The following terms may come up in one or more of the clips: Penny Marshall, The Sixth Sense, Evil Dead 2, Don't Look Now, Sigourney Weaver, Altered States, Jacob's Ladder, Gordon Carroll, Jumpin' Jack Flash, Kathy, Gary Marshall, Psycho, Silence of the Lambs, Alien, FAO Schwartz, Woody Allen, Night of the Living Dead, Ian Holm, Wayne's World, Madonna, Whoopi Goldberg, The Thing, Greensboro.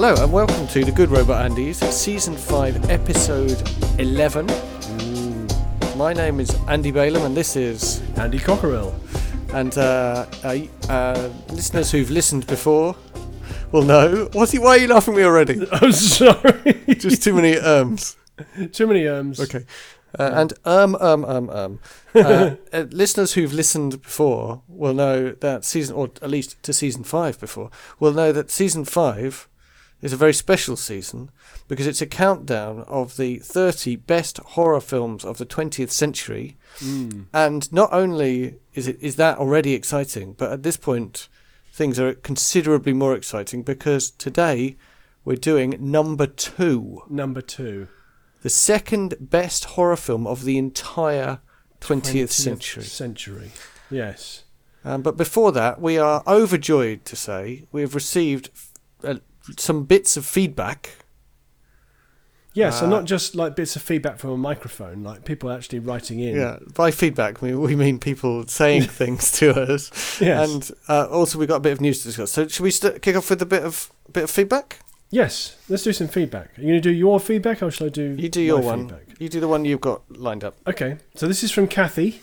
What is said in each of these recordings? Hello and welcome to The Good Robot Andy's, Season 5, Episode 11. My name is Andy Balaam and this is... Andy Cockerill. And listeners who've listened before will know... Why are you laughing at me already? I'm sorry. Just too many ums. Too many ums. Okay. Listeners who've listened before will know that season, or at least to season 5 before, will know that season 5 is a very special season because it's a countdown of the 30 best horror films of the 20th century. Mm. And not only is that already exciting, but at this point things are considerably more exciting because today we're doing number 2. Number 2. The second best horror film of the entire 20th century. Yes. But before that, we are overjoyed to say we have received some bits of feedback. Yeah, so not just like bits of feedback from a microphone, like people actually writing in. Yeah, by feedback we mean people saying things to us. Yes. And also we got a bit of news to discuss. So should we kick off with a bit of feedback? Yes, let's do some feedback. Are you going to do your feedback or shall I do You do your one. Feedback? You do the one you've got lined up. Okay, so this is from Kathy,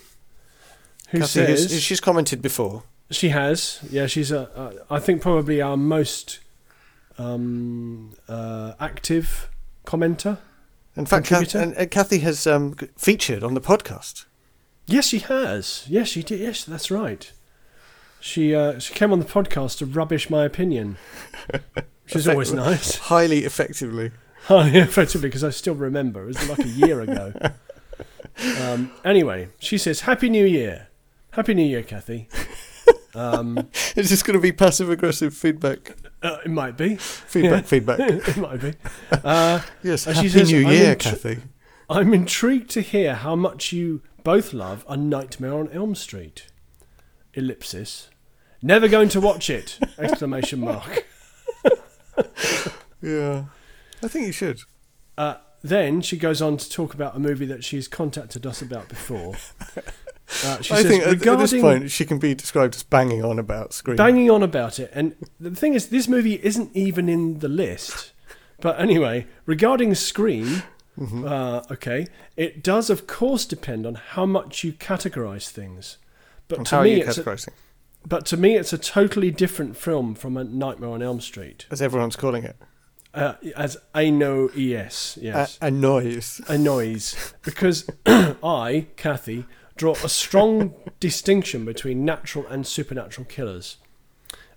who says... She's commented before. She has. Yeah, she's, I think, probably our most active commenter. In fact, Kathy has featured on the podcast. Yes, she has. Yes, she did. Yes, that's right. She came on the podcast to rubbish my opinion. Which is always nice. Highly effectively, because I still remember. It was like a year ago. Anyway, she says, Happy New Year. Happy New Year, Kathy. Is this going to be passive-aggressive feedback? It might be. Feedback. It might be. Yes, Happy New Year, Kathy. I'm intrigued to hear how much you both love A Nightmare on Elm Street. .. Never going to watch it! ! Yeah, I think you should. Then she goes on to talk about a movie that she's contacted us about before. She says, at this point she can be described as banging on about Scream. Banging on about it. And the thing is, this movie isn't even in the list. But anyway, regarding Scream, it does of course depend on how much you categorise things. But to me, it's a totally different film from A Nightmare on Elm Street. As everyone's calling it. As A-N-O-E-S, yes. A noise. Because I, Kathy, draw a strong distinction between natural and supernatural killers.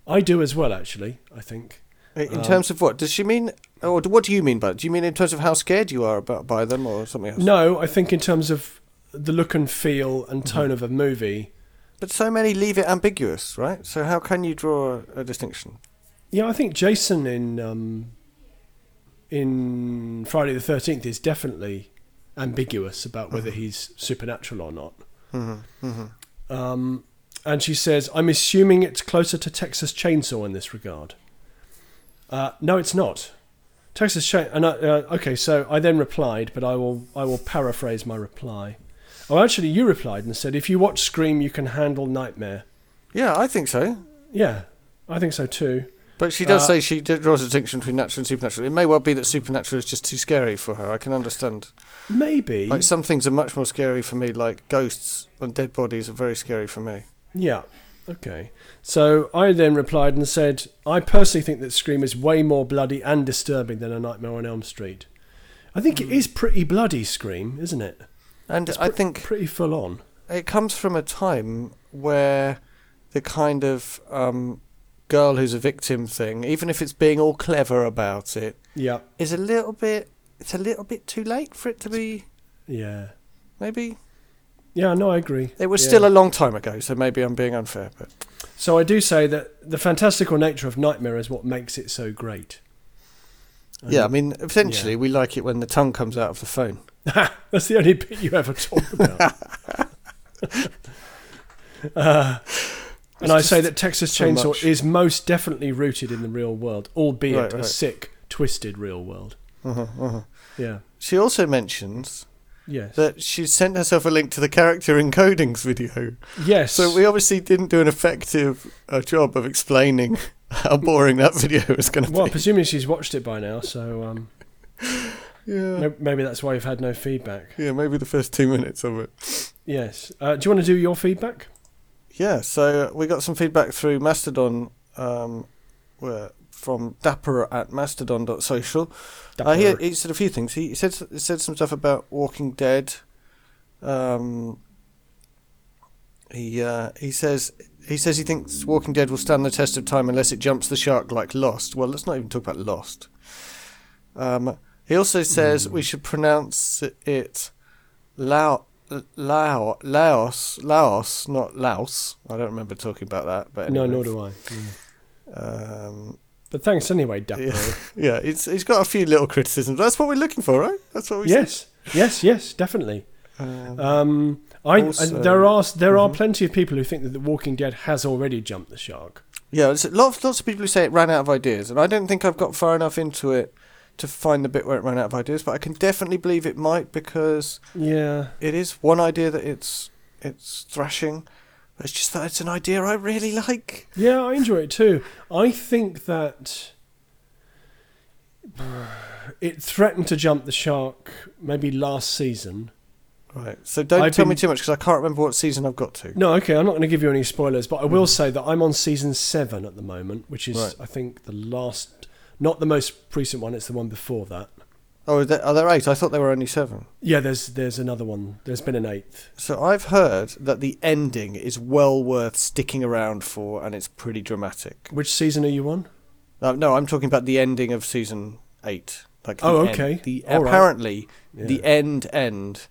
I do as well, actually, I think. In terms of what? Does she mean... Or what do you mean by it? Do you mean in terms of how scared you are by them or something else? No, I think in terms of the look and feel and tone of a movie... But so many leave it ambiguous, right? So how can you draw a distinction? Yeah, I think Jason in Friday the 13th is definitely ambiguous about whether he's supernatural or not. And she says, I'm assuming it's closer to Texas Chainsaw in this regard. No, it's not. Texas Chainsaw... okay, so I then replied, but I will paraphrase my reply. Oh, actually, you replied and said, if you watch Scream, you can handle Nightmare. Yeah, I think so. Yeah, I think so too. But she does say she draws a distinction between natural and supernatural. It may well be that supernatural is just too scary for her. I can understand. Maybe. Like, some things are much more scary for me, like ghosts and dead bodies are very scary for me. Yeah, okay. So I then replied and said, I personally think that Scream is way more bloody and disturbing than A Nightmare on Elm Street. I think it is pretty bloody, Scream, isn't it? And I think pretty full on. It comes from a time where the kind of girl who's a victim thing, even if it's being all clever about it, is a little bit too late for it to be. Yeah. Maybe. Yeah, no, I agree. It was still a long time ago, so maybe I'm being unfair. But so I do say that the fantastical nature of Nightmare is what makes it so great. Yeah, I mean, essentially, we like it when the tongue comes out of the phone. That's the only bit you ever talk about. And I say that Texas Chainsaw is most definitely rooted in the real world, albeit a sick, twisted real world. Yeah. She also mentions Yes. That she sent herself a link to the character encodings video. Yes. So we obviously didn't do an effective job of explaining how boring that video was going to be. Well, presumably she's watched it by now, so... Yeah. Maybe that's why you've had no feedback. Yeah, maybe the first 2 minutes of it. Yes. Do you want to do your feedback? Yeah, so we got some feedback through Mastodon from Dapper at mastodon.social. He said a few things. He said some stuff about Walking Dead. He says he thinks Walking Dead will stand the test of time unless it jumps the shark like Lost. Well, let's not even talk about Lost. He also says we should pronounce it Laos, not Laos. I don't remember talking about that. But anyway. No, nor do I. Yeah. But thanks anyway, Dapper. Yeah, it's got a few little criticisms. That's what we're looking for, right? That's what we Yes, definitely. There are plenty of people who think that The Walking Dead has already jumped the shark. Yeah, there's lots of people who say it ran out of ideas, and I don't think I've got far enough into it to find the bit where it ran out of ideas, but I can definitely believe it might, because it is one idea that it's thrashing. It's just that it's an idea I really like. Yeah, I enjoy it too. I think that it threatened to jump the shark maybe last season. Right, so don't tell me too much, because I can't remember what season I've got to. No, okay, I'm not going to give you any spoilers, but I will say that I'm on season 7 at the moment, which is, I think, the last... Not the most recent one, it's the one before that. Oh, are there 8? I thought there were only 7. Yeah, there's another one. There's been an 8th. So I've heard that the ending is well worth sticking around for, and it's pretty dramatic. Which season are you on? No, I'm talking about the ending of season 8. Like okay. The end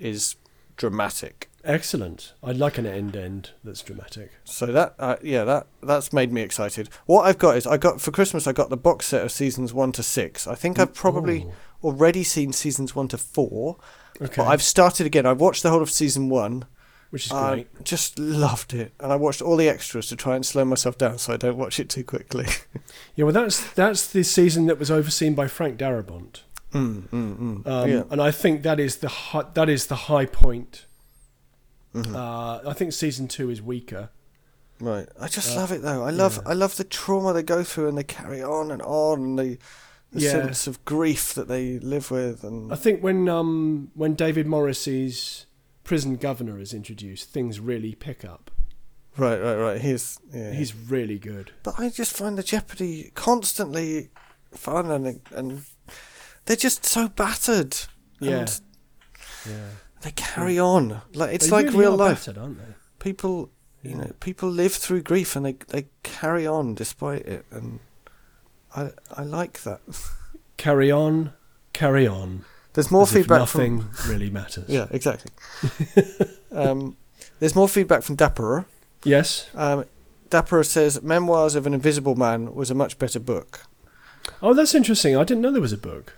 is dramatic. Excellent. I'd like an end that's dramatic. So that's made me excited. What I've got is for Christmas I got the box set of seasons 1 to 6. I think I've probably already seen seasons 1 to 4. Okay. But I've started again. I've watched the whole of season 1, which is great. I just loved it, and I watched all the extras to try and slow myself down so I don't watch it too quickly. Yeah, well that's the season that was overseen by Frank Darabont. And I think that is the high point. I think season 2 is weaker. Right. I just love it though. I love the trauma they go through, and they carry on and the sense of grief that they live with. And I think when David Morrissey's prison governor is introduced, things really pick up. Right. He's really good. But I just find the Jeopardy constantly fun, and they're just so battered. Yeah. They carry on. Like it's like real life. Battered, aren't they? People, people live through grief, and they carry on despite it, and I like that. Carry on, carry on. There's more feedback. Nothing really matters. Yeah, exactly. There's more feedback from Dapper. Yes. Dapper says Memoirs of an Invisible Man was a much better book. Oh, that's interesting. I didn't know there was a book.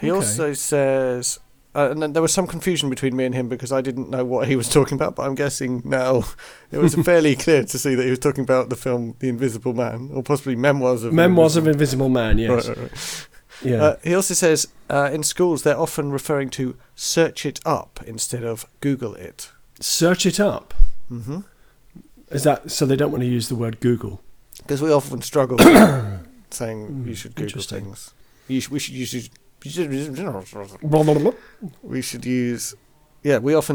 He also says. And then there was some confusion between me and him because I didn't know what he was talking about, but I'm guessing now it was fairly clear to see that he was talking about the film The Invisible Man, or possibly Memoirs of Invisible Man, yes. Right. Yeah. He also says, in schools they're often referring to search it up instead of Google it. Search it up? Mm-hmm. Is that so they don't want to use the word Google? Because we often struggle with saying you should Google things. We often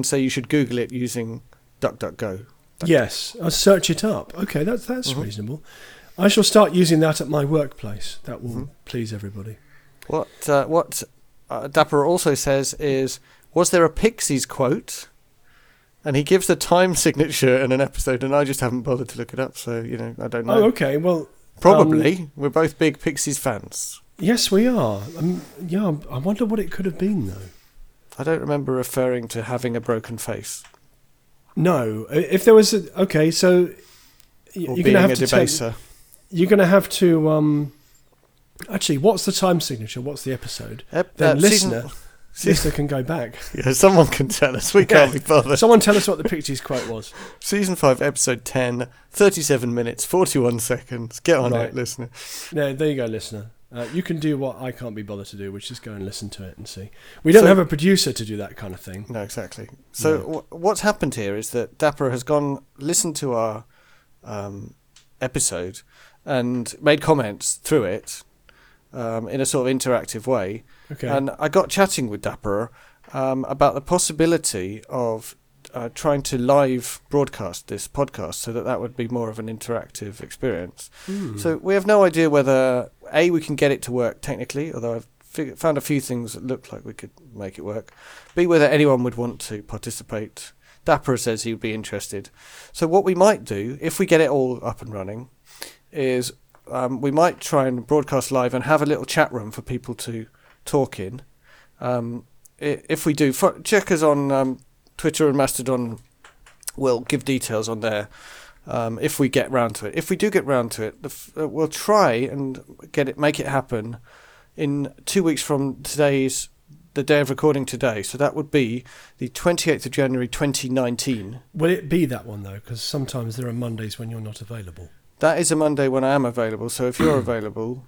say you should Google it using DuckDuckGo. Yes, I'll search it up. Okay, that's reasonable. I shall start using that at my workplace. That will please everybody. What Dapper also says is, was there a Pixies quote? And he gives the time signature in an episode, and I just haven't bothered to look it up, so, I don't know. Oh, okay, well... Probably. We're both big Pixies fans. Yes, we are. I wonder what it could have been, though. I don't remember referring to having a broken face. No. If there was... You're being a debaser. You're going to have to... actually, what's the time signature? What's the episode? Then listener can go back. Yeah, someone can tell us. We can't be bothered. Someone tell us what the Pixies quote was. Season 5, episode 10, 37 minutes, 41 seconds. Get on it, listener. Yeah, there you go, listener. You can do what I can't be bothered to do, which is go and listen to it and see. We don't have a producer to do that kind of thing. No, exactly. So what's happened here is that Dapper has gone, listened to our episode and made comments through it in a sort of interactive way. Okay. And I got chatting with Dapper about the possibility of trying to live broadcast this podcast so that would be more of an interactive experience. Mm. So we have no idea whether, A, we can get it to work technically, although I've found a few things that look like we could make it work. B, whether anyone would want to participate. Dapper says he would be interested. So what we might do, if we get it all up and running, is we might try and broadcast live and have a little chat room for people to talk in. If we do, check us on... Twitter and Mastodon will give details on there if we get round to it. If we do get round to it, we'll try and make it happen in 2 weeks from today's, the day of recording today. So that would be the 28th of January 2019. Will it be that one, though? Because sometimes there are Mondays when you're not available. That is a Monday when I am available. So if you're available,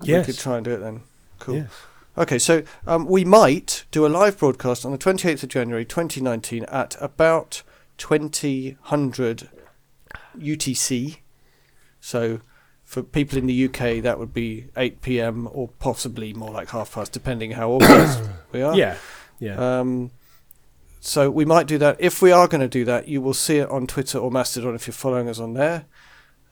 we could try and do it then. Cool. Yes. Okay, so we might do a live broadcast on the 28th of January 2019 at about 2000 UTC. So for people in the UK, that would be 8 PM or possibly more like 30, depending how organized we are. Yeah. So we might do that. If we are going to do that, you will see it on Twitter or Mastodon if you're following us on there.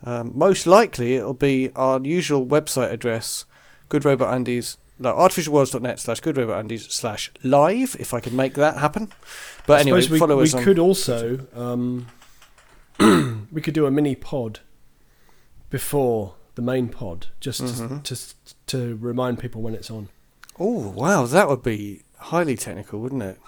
Most likely, it'll be our usual website address, goodrobotandies.com. No, artificialworlds.net/goodrobotandies/live, if I can make that happen. But anyway, follow us on... We could also... we could do a mini pod before the main pod, just to remind people when it's on. Oh, wow, that would be highly technical, wouldn't it?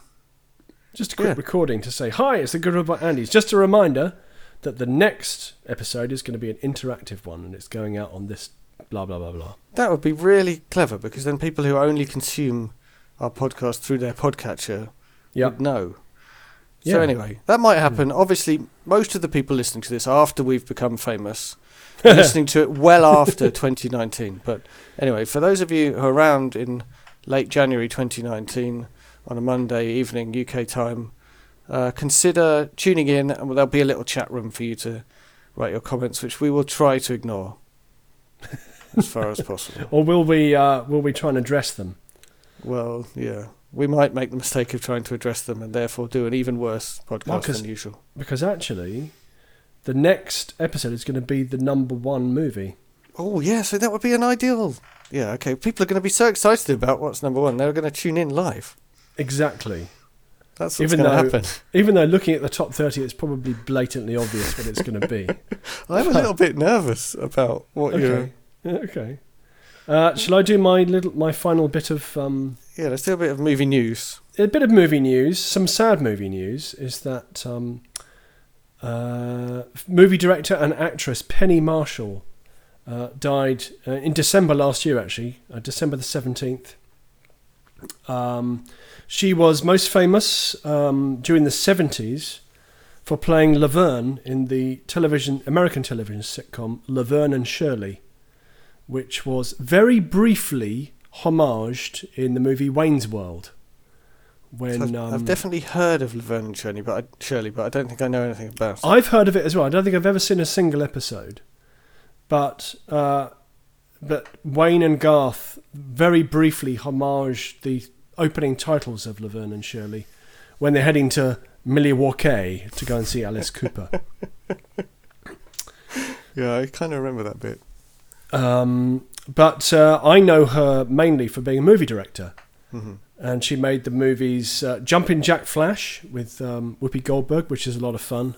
Just a quick recording to say, hi, it's the Good Robot Andies. Just a reminder that the next episode is going to be an interactive one, and it's going out on this... blah, blah, blah, blah. That would be really clever, because then people who only consume our podcast through their podcatcher would know. So anyway, that might happen. Obviously, most of the people listening to this after we've become famous are listening to it well after 2019. But anyway, for those of you who are around in late January 2019 on a Monday evening UK time, consider tuning in, and there'll be a little chat room for you to write your comments, which we will try to ignore. As far as possible. Or will we try and address them? Well, yeah. We might make the mistake of trying to address them and therefore do an even worse podcast than usual. Because actually, the next episode is going to be the number one movie. Oh, yeah, so that would be an ideal... Yeah, okay. People are going to be so excited about what's number one, they're going to tune in live. Exactly. That's what's going to happen. Even though looking at the top 30, it's probably blatantly obvious what it's going to be. I'm a little bit nervous about what you're... Okay. Shall I do my final bit of... Yeah, let's do a bit of movie news. A bit of movie news. Some sad movie news is that movie director and actress Penny Marshall died in December last year, actually. December the 17th. She was most famous during the 70s for playing Laverne in the American television sitcom Laverne and Shirley, which was very briefly homaged in the movie Wayne's World. When so I've definitely heard of Laverne and Shirley, but I don't think I know anything about it. I've heard of it as well. I don't think I've ever seen a single episode. But Wayne and Garth very briefly homaged the opening titles of Laverne and Shirley when they're heading to Milwaukee to go and see Alice Cooper. Yeah, I kind of remember that bit. But I know her mainly for being a movie director. Mm-hmm. And she made the movies Jumpin' Jack Flash with Whoopi Goldberg, which is a lot of fun.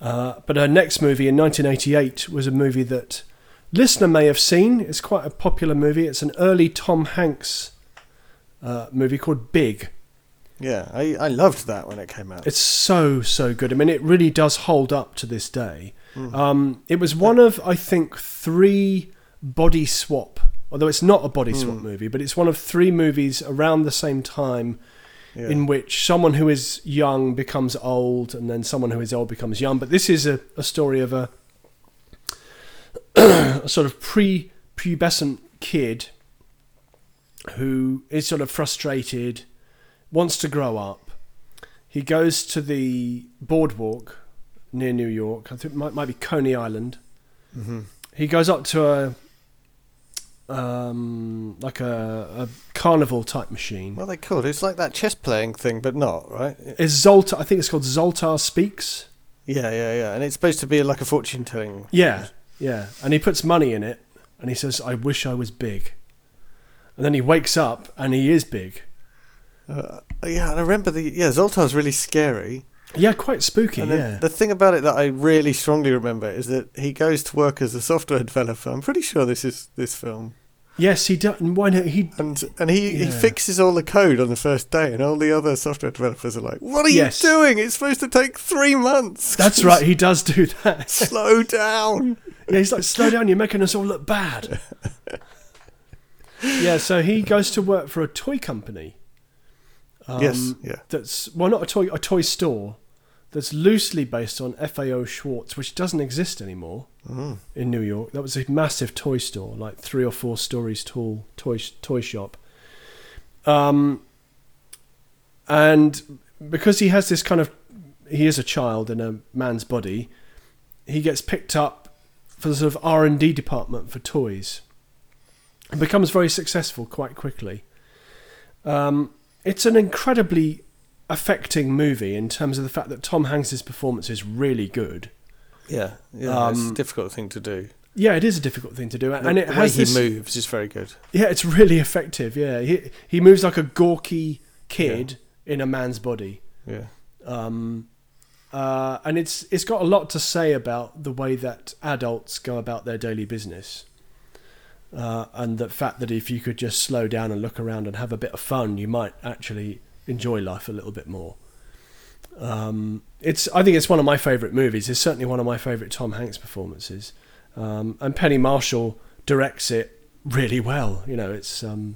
But her next movie in 1988 was a movie that listener may have seen. It's quite a popular movie. It's an early Tom Hanks movie called Big. Yeah, I loved that when it came out. It's so, so good. I mean, it really does hold up to this day. Mm. It was one of, I think, three body swap, although it's not a body swap movie, but it's one of three movies around the same time in which someone who is young becomes old and then someone who is old becomes young. But this is a story of a sort of prepubescent kid who is sort of frustrated, wants to grow up. He goes to the boardwalk near New York. I think it might be Coney Island. Mm-hmm. He goes up to a carnival type machine. What are they called? It's like that chess playing thing, but not, right? It's Zoltar. I think it's called Zoltar Speaks. Yeah. And it's supposed to be like a fortune telling. Yeah. And he puts money in it, and he says, "I wish I was big." And then he wakes up, and he is big. And I remember Zoltar's really scary. Yeah, quite spooky, and yeah. The thing about it that I really strongly remember is that he goes to work as a software developer. I'm pretty sure this is this film. Yes, he does. And why not? He fixes all the code on the first day, and all the other software developers are like, "What are you doing? It's supposed to take 3 months." That's right, he does do that. Slow down. Yeah, he's like, "Slow down, you're making us all look bad." Yeah, so he goes to work for a toy company. A toy store that's loosely based on FAO Schwartz, which doesn't exist anymore in New York. That was a massive toy store, like 3 or 4 stories tall toy shop. And because he has this he is a child in a man's body, he gets picked up for the sort of R&D department for toys and becomes very successful quite quickly. It's an incredibly affecting movie in terms of the fact that Tom Hanks' performance is really good. Yeah, it's a difficult thing to do. Yeah, it is a difficult thing to do. And it has the way he moves is very good. Yeah, it's really effective, yeah. He moves like a gawky kid in a man's body. Yeah. And it's got a lot to say about the way that adults go about their daily business. And the fact that if you could just slow down and look around and have a bit of fun, you might actually enjoy life a little bit more. I think it's one of my favourite movies. It's certainly one of my favourite Tom Hanks performances. And Penny Marshall directs it really well. You know, it's a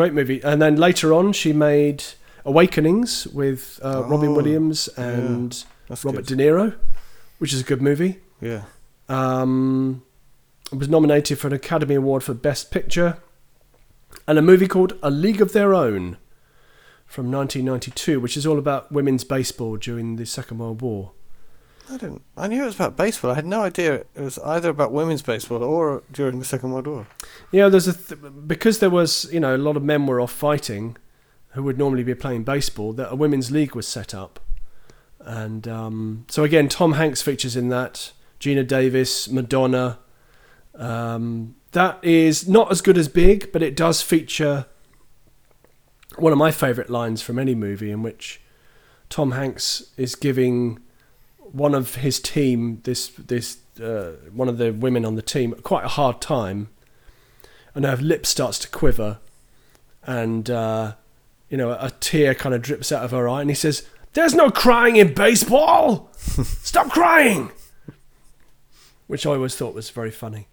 great movie. And then later on, she made Awakenings with Robin Williams and Robert De Niro, which is a good movie. Yeah. Was nominated for an Academy Award for Best Picture, and a movie called A League of Their Own from 1992, which is all about women's baseball during the Second World War. I knew it was about baseball. I had no idea it was either about women's baseball or during the Second World War. Yeah, because there was, a lot of men were off fighting who would normally be playing baseball, that a women's league was set up. And so again, Tom Hanks features in that, Geena Davis, Madonna. That is not as good as Big, but it does feature one of my favourite lines from any movie, in which Tom Hanks is giving one of his team, one of the women on the team, quite a hard time, and her lip starts to quiver, and a tear kind of drips out of her eye, and he says, "There's no crying in baseball. Stop crying," which I always thought was very funny.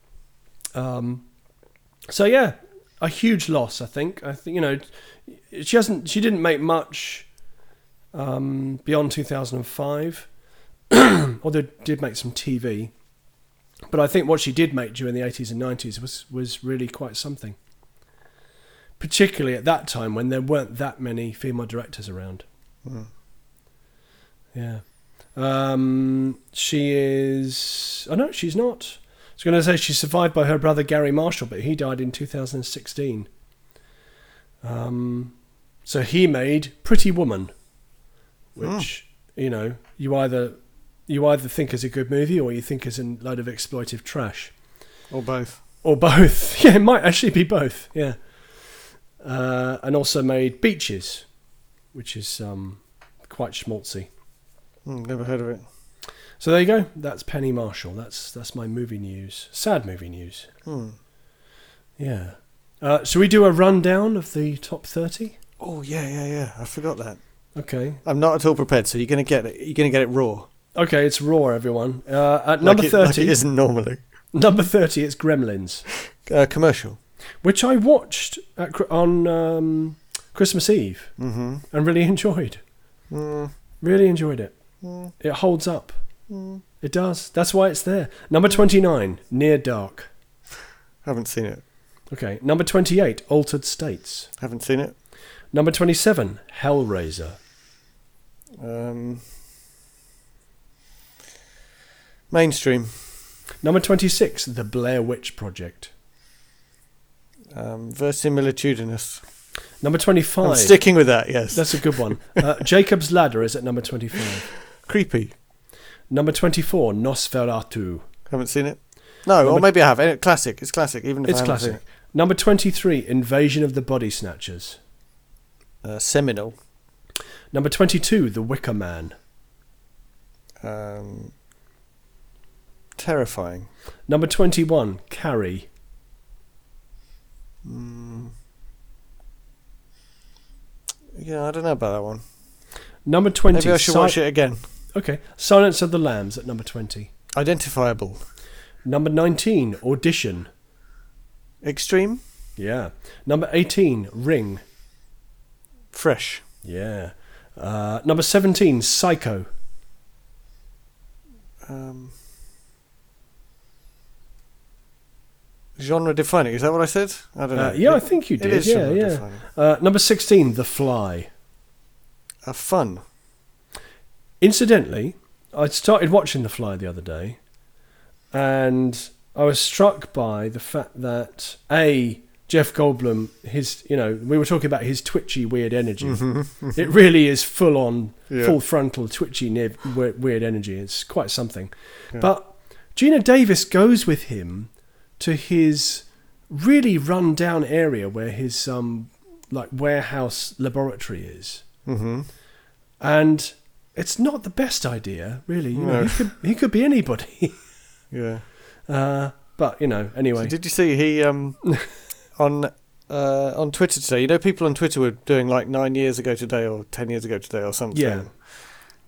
A huge loss, I think. I think she didn't make much beyond 2005, although did make some TV. But I think what she did make during the 80s and 90s was really quite something. Particularly at that time when there weren't that many female directors around. Mm. Yeah. She's not. I was going to say she's survived by her brother Gary Marshall, but he died in 2016. So he made Pretty Woman, which you either think is a good movie or you think is a load of exploitive trash, or both. Or both. Yeah, it might actually be both. Yeah. And also made Beaches, which is quite schmaltzy. Never heard of it. So there you go. That's Penny Marshall. That's my movie news. Sad movie news. Hmm. Yeah. Shall we do a rundown of the top 30? Oh yeah. I forgot that. Okay. I'm not at all prepared. So you're gonna get it. You're gonna get it raw. Okay, it's raw, everyone. At number 30, like it isn't normally. Number 30, it's Gremlins. Commercial, which I watched on Christmas Eve and really enjoyed. Mm. Really enjoyed it. Mm. It holds up. Mm. It does. That's why it's there. Number 29, Near Dark. Haven't seen it. Okay. Number 28, Altered States. Haven't seen it. Number 27, Hellraiser. Mainstream. Number 26, The Blair Witch Project. Verisimilitudinous. Number 25. I'm sticking with that, yes. That's a good one. Jacob's Ladder is at number 25. Creepy. Number 24, Nosferatu. Haven't seen it. No, number or maybe I have. Classic. It's classic, even if it's I haven't seen it. Number 23, Invasion of the Body Snatchers. Seminal. Number 22, The Wicker Man. Terrifying. Number 21, Carrie. Yeah, I don't know about that one. Number 20. Maybe I should watch it again. Okay. Silence of the Lambs at number 20. Identifiable. Number 19, Audition. Extreme? Yeah. Number 18, Ring. Fresh. Yeah. Number 17, Psycho. Genre defining, is that what I said? I don't know. Yeah, I think you did. It is genre defining. Number 16, The Fly. Fun. Incidentally, I started watching The Fly the other day, and I was struck by the fact that Jeff Goldblum, we were talking about his twitchy, weird energy. Mm-hmm. It really is full on, full frontal, twitchy, weird energy. It's quite something. Yeah. But Geena Davis goes with him to his really run-down area where his warehouse laboratory is, mm-hmm. and it's not the best idea, really. No. He could be anybody. Yeah, but anyway. So did you see he on Twitter today? People on Twitter were doing 9 years ago today or 10 years ago today or something. Yeah.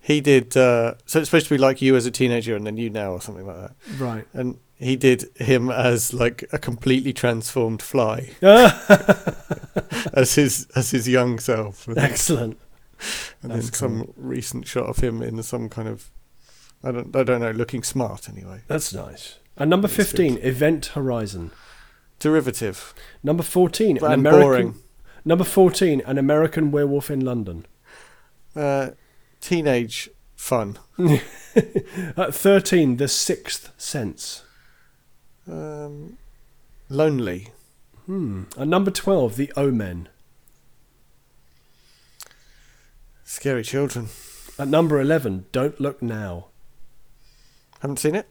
He did. So it's supposed to be like you as a teenager and then you now or something like that. Right. And he did him as a completely transformed fly, as his young self. Excellent. And then some recent shot of him in some kind of, I don't know, looking smart anyway. That's nice. And number 15, Event Horizon. Derivative. Number 14, An American Werewolf in London. Teenage fun. At 13, The Sixth Sense. Lonely. At number 12, The Omen. Scary children. At number 11, Don't Look Now. Haven't seen it.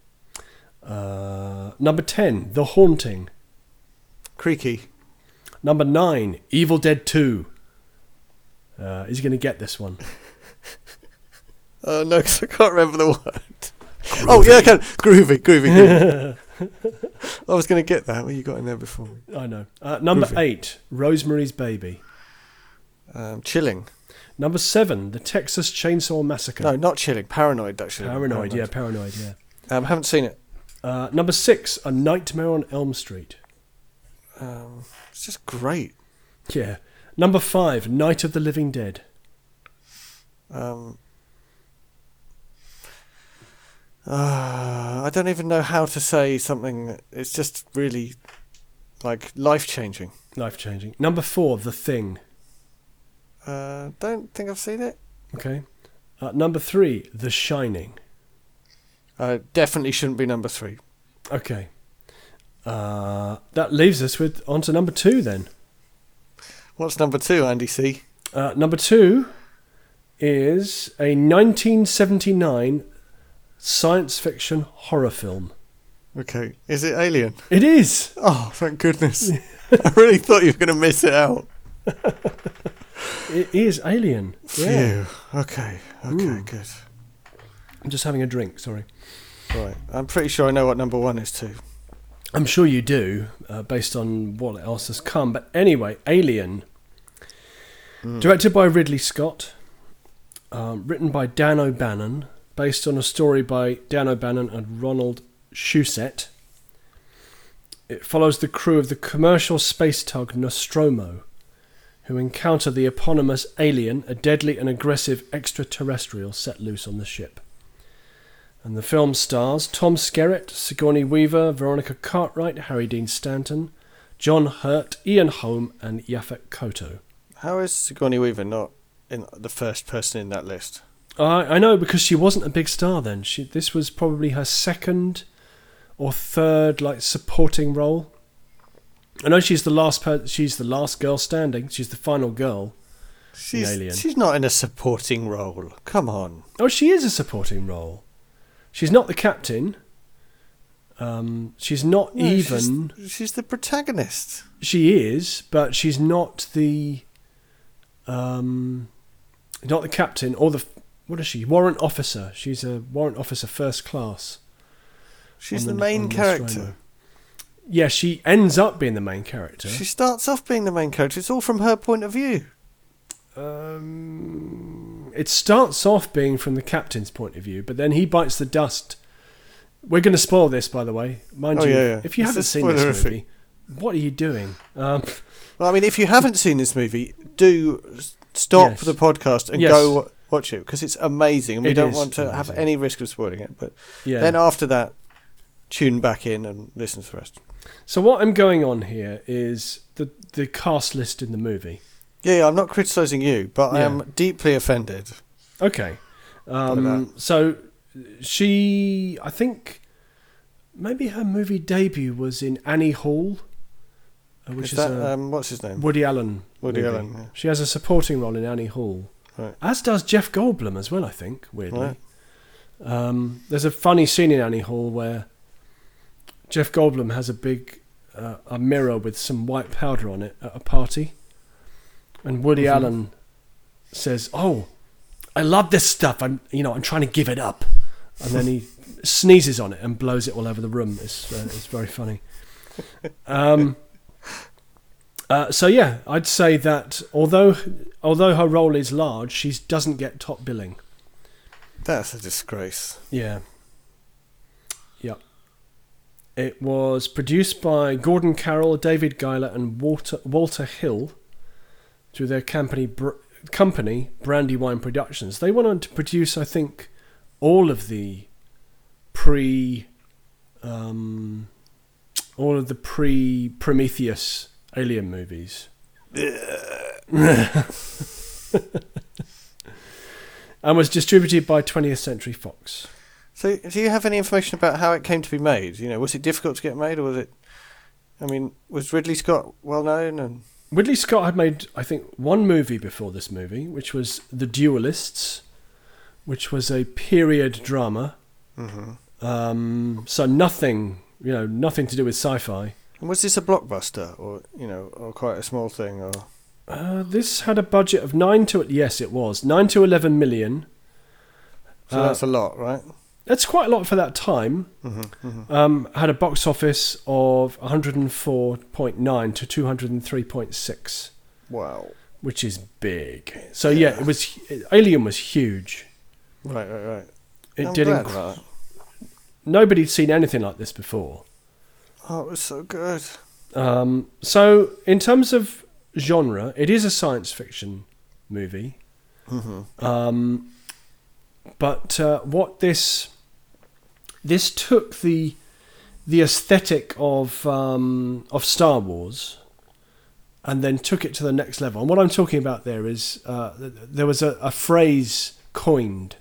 Number 10, The Haunting. Creaky. Number 9, Evil Dead 2. He's going to get this one. No, because I can't remember the word. Groovy. Oh, yeah, I can. Groovy. I was going to get that. Well, you got in there before. I know. Number 8, Rosemary's Baby. Chilling. Number 7, The Texas Chainsaw Massacre. No, not chilling. Paranoid, actually. Paranoid. Haven't seen it. Number 6, A Nightmare on Elm Street. It's just great. Yeah. Number 5, Night of the Living Dead. I don't even know how to say something. It's just really life-changing. Life-changing. Number 4, The Thing. Don't think I've seen it. Okay. Number 3, The Shining. Definitely shouldn't be number 3. Okay. That leaves us onto number 2 then. What's number 2, Andy C? Number 2 is a 1979... science fiction horror film. Okay. Is it Alien? It is. Oh, thank goodness. I really thought you were going to miss it out. It is Alien. Yeah. Phew. Okay, good. I'm just having a drink, sorry. Right. I'm pretty sure I know what number 1 is too. I'm sure you do, based on what else has come. But anyway, Alien. Directed by Ridley Scott. Written by Dan O'Bannon. Based on a story by Dan O'Bannon and Ronald Shusett. It follows the crew of the commercial space tug Nostromo, who encounter the eponymous alien, a deadly and aggressive extraterrestrial set loose on the ship. And the film stars Tom Skerritt, Sigourney Weaver, Veronica Cartwright, Harry Dean Stanton, John Hurt, Ian Holm, and Yaphet Kotto. How is Sigourney Weaver not in the first person in that list? I know, because she wasn't a big star then. This was probably her second or third, like, supporting role. I know she's the last. She's the last girl standing. She's the final girl. She's in Alien. She's not in a supporting role. Come on. Oh, she is a supporting role. She's not the captain. She's not even. She's the protagonist. She is, but she's not the. Not the captain or the. What is she? Warrant officer. She's a warrant officer, first class. She's the main character. Yeah, she ends up being the main character. She starts off being the main character. It's all from her point of view. It starts off being from the captain's point of view, but then he bites the dust. We're going to spoil this, by the way. Mind you, if you haven't seen this movie, what are you doing? Well, I mean, if you haven't seen this movie, do stop the podcast and go watch it, because it's amazing. And we don't want to have any risk of spoiling it. But then after that, tune back in and listen to the rest. So what I'm going on here is the cast list in the movie. Yeah, I'm not criticising you, but I am deeply offended. Okay. So she, I think, maybe her movie debut was in Annie Hall, which is that, what's his name? Woody Allen. Woody Allen. Yeah. She has a supporting role in Annie Hall, right. As does Jeff Goldblum as well, I think, weirdly. Right. There's a funny scene in Annie Hall where Jeff Goldblum has a big a mirror with some white powder on it at a party, and Woody Allen says, "Oh, I love this stuff. I'm trying to give it up," and then he sneezes on it and blows it all over the room. It's very funny. So yeah, I'd say that although her role is large, she doesn't get top billing. That's a disgrace. Yeah. Yep. It was produced by Gordon Carroll, David Giler, and Walter Hill through their company Brandywine Productions. They went on to produce, I think, all of the pre Prometheus Alien movies. And was distributed by 20th Century Fox. So, do you have any information about how it came to be made? You know, was it difficult to get made, or was it? I mean, was Ridley Scott well known? And Ridley Scott had made, I think, one movie before this movie, which was The Duelists, which was a period drama. Mm-hmm. So nothing to do with sci-fi. And was this a blockbuster, or quite a small thing, or? This had a budget of 9 to 11 million. So that's a lot, right? That's quite a lot for that time. Mm-hmm, mm-hmm. Had a box office of 104.9 to 203.6. Wow. Which is big. So yeah, Alien was huge. Right. I'm glad. Nobody'd seen anything like this before. Oh, it was so good. So in terms of genre, it is a science fiction movie. Mm-hmm. But what this took the aesthetic of Star Wars and then took it to the next level. And what I'm talking about there is there was a phrase coined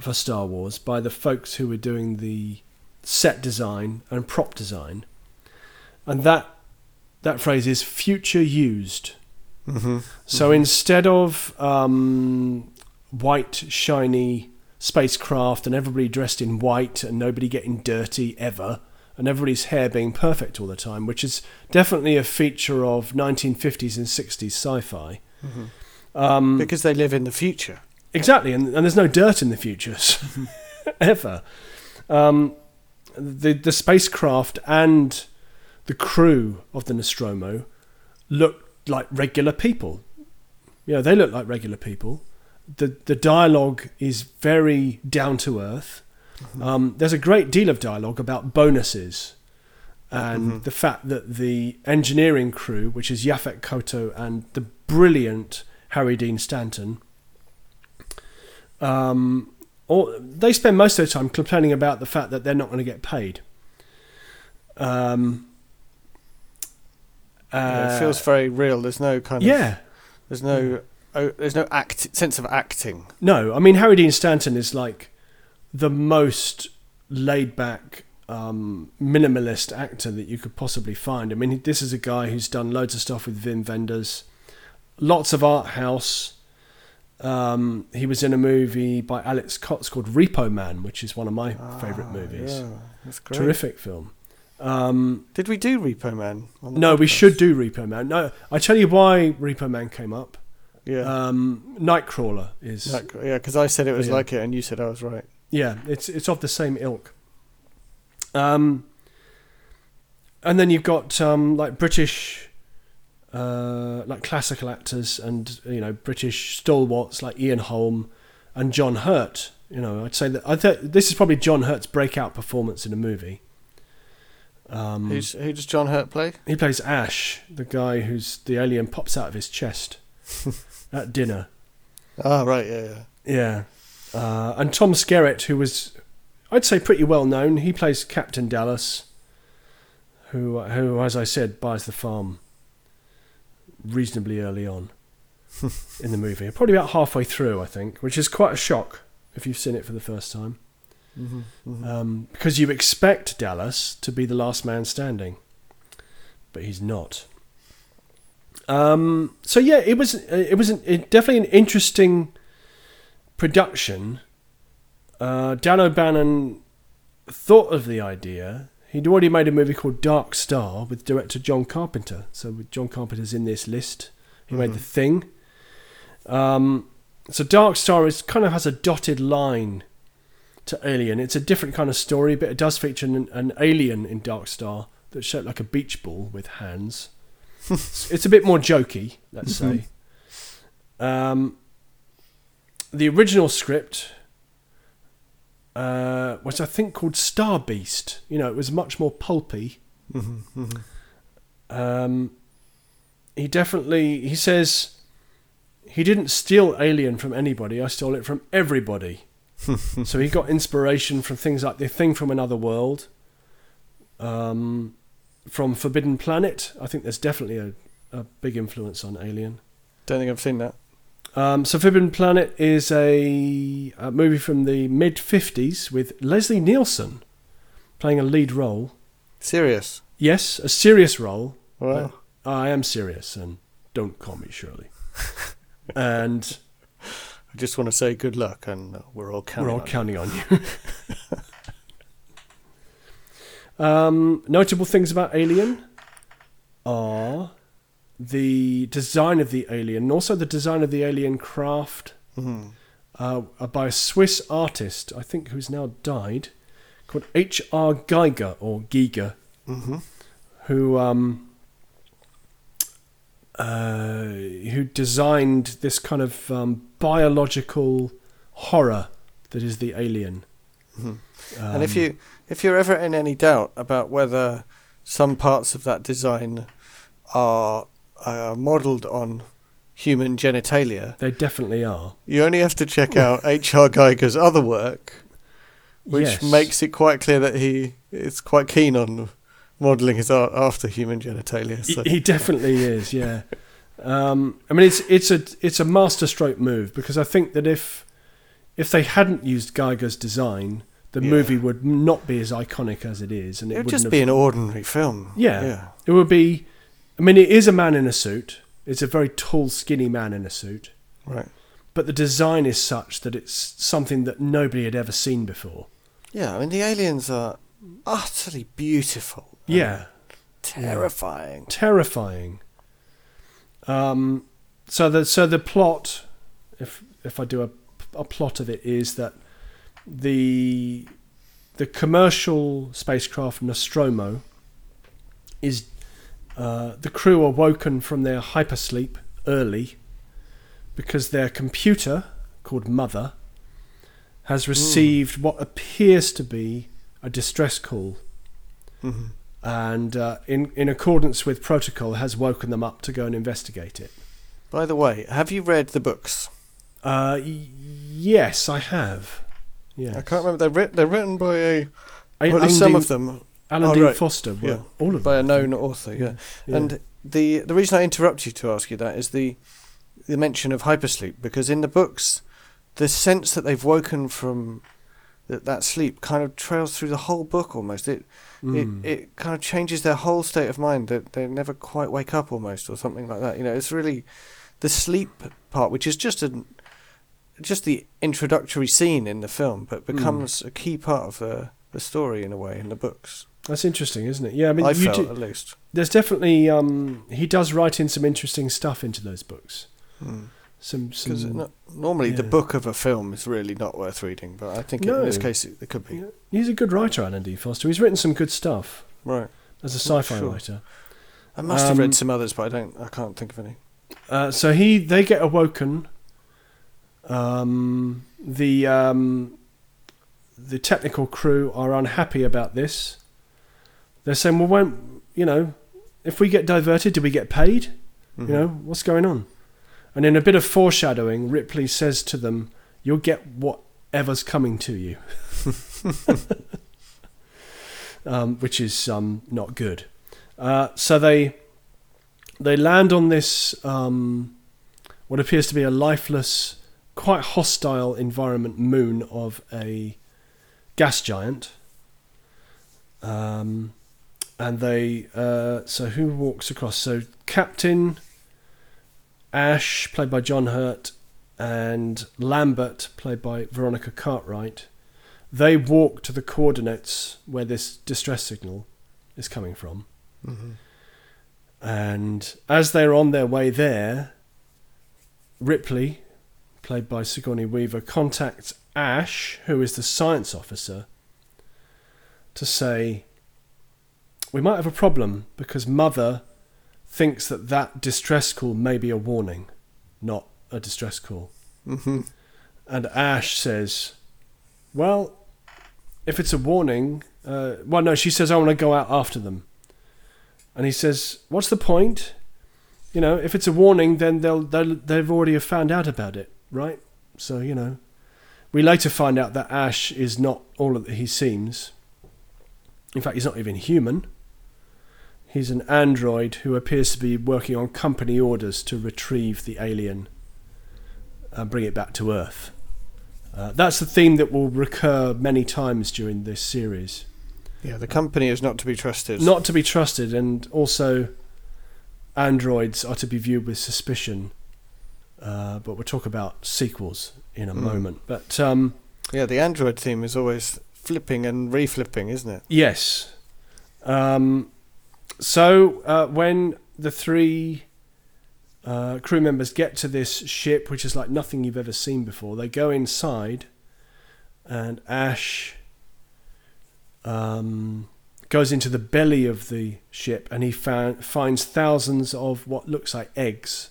for Star Wars by the folks who were doing the set design and prop design, and that phrase is future used. Mm-hmm. So instead of white, shiny spacecraft and everybody dressed in white and nobody getting dirty ever and everybody's hair being perfect all the time, which is definitely a feature of 1950s and 60s sci-fi. Mm-hmm. Because they live in the future. Exactly, and there's no dirt in the future ever. The spacecraft and the crew of the Nostromo looked like regular people. You know, they look like regular people. The dialogue is very down to earth. Mm-hmm. There's a great deal of dialogue about bonuses and the fact that the engineering crew, which is Yaphet Kotto and the brilliant Harry Dean Stanton, they spend most of their time complaining about the fact that they're not going to get paid. It feels very real. There's no kind of there's no sense of acting. No, I mean Harry Dean Stanton is like the most laid back, minimalist actor that you could possibly find. I mean, this is a guy who's done loads of stuff with Wim Wenders, lots of art house. He was in a movie by Alex Cox called Repo Man, which is one of my favourite movies. Yeah, that's great. Terrific film. Did we do Repo Man? No, we should do Repo Man. No, I tell you why Repo Man came up. Yeah. Nightcrawler is. Yeah, because I said it was like it, and you said I was right. Yeah, it's of the same ilk. And then you've got like British, like classical actors, and British stalwarts like Ian Holm and John Hurt. I'd say that this is probably John Hurt's breakout performance in a movie. Who does John Hurt play? He plays Ash, the guy who's the alien pops out of his chest at dinner. Ah, right, yeah. And Tom Skerritt, who was, I'd say, pretty well known. He plays Captain Dallas, who, as I said, buys the farm reasonably early on in the movie. Probably about halfway through, I think, which is quite a shock if you've seen it for the first time. Mm-hmm, mm-hmm. Because you expect Dallas to be the last man standing, but he's not. So yeah, it was definitely an interesting production. Dan O'Bannon thought of the idea. He'd already made a movie called Dark Star with director John Carpenter. So John Carpenter's in this list. He made The Thing. So Dark Star kind of has a dotted line to Alien. It's a different kind of story, but it does feature an alien in Dark Star that's shaped like a beach ball with hands. It's a bit more jokey, let's say. The original script was, I think, called Star Beast. It was much more pulpy. Mm-hmm, mm-hmm. He says he didn't steal Alien from anybody. I stole it from everybody. So he got inspiration from things like The Thing from Another World, from Forbidden Planet. I think there's definitely a big influence on Alien. Don't think I've seen that. So Forbidden Planet is a movie from the mid-50s with Leslie Nielsen playing a lead role. Serious? Yes, a serious role. Wow. I am serious, and don't call me Shirley. And I just want to say good luck, and we're all counting on you. Notable things about Alien are the design of the alien, and also the design of the alien craft, by a Swiss artist, I think, who's now died, called H.R. Giger or Giger, who designed this kind of biological horror that is the alien. And if you're ever in any doubt about whether some parts of that design are modelled on human genitalia, they definitely are. You only have to check out H.R. Giger's other work, which makes it quite clear that he is quite keen on modelling his art after human genitalia. So. He definitely is, yeah. I mean, it's a masterstroke move, because I think that if they hadn't used Giger's design, the movie would not be as iconic as it is, and it would just be an ordinary film. Yeah, it would be. I mean, it is a man in a suit. It's a very tall, skinny man in a suit. Right. But the design is such that it's something that nobody had ever seen before. Yeah, I mean, the aliens are utterly beautiful. Yeah, terrifying. So the plot, if I do a plot of it, is that the commercial spacecraft Nostromo is the crew are woken from their hypersleep early because their computer called Mother has received what appears to be a distress call. Mm-hmm. And in accordance with protocol, has woken them up to go and investigate it. By the way, have you read the books? Yes, I have. Yes. I can't remember. They're written by at least some of them. Alan Dean Foster. Well, all of them. By a known author, yeah. And the reason I interrupt you to ask you that is the mention of hypersleep, because in the books, the sense that they've woken from that sleep kind of trails through the whole book almost. It kind of changes their whole state of mind, that they never quite wake up almost, or something like that. You know, it's really the sleep part, which is just the introductory scene in the film, but becomes a key part of the story in a way in the books. That's interesting, isn't it? Yeah, I mean, I felt, at least. There's definitely he does write in some interesting stuff into those books. Normally the book of a film is really not worth reading, but I think in this case it could be. He's a good writer, Alan D. Foster. He's written some good stuff. Right. As a sci-fi writer. I must have read some others, but I can't think of any. So they get awoken. The technical crew are unhappy about this. They're saying, well, if we get diverted, do we get paid? Mm-hmm. You know, what's going on? And in a bit of foreshadowing, Ripley says to them, you'll get whatever's coming to you. Which is not good. So they land on this, what appears to be a lifeless, quite hostile environment moon of a gas giant. And they... so who walks across? So Captain... Ash, played by John Hurt, and Lambert, played by Veronica Cartwright, they walk to the coordinates where this distress signal is coming from. Mm-hmm. And as they're on their way there, Ripley, played by Sigourney Weaver, contacts Ash, who is the science officer, to say, we might have a problem because Mother... thinks that distress call may be a warning, not a distress call. Mm-hmm. And Ash says, well, if it's a warning... she says, I want to go out after them. And he says, what's the point? You know, if it's a warning, then they've already found out about it, right? So, you know... We later find out that Ash is not all that he seems. In fact, he's not even human. He's an android who appears to be working on company orders to retrieve the alien and bring it back to Earth. That's the theme that will recur many times during this series. Yeah, the company is not to be trusted. Not to be trusted, and also androids are to be viewed with suspicion. But we'll talk about sequels in a moment. But the android theme is always flipping and reflipping, isn't it? Yes. So when the three crew members get to this ship, which is like nothing you've ever seen before, they go inside, and Ash goes into the belly of the ship, and he finds thousands of what looks like eggs.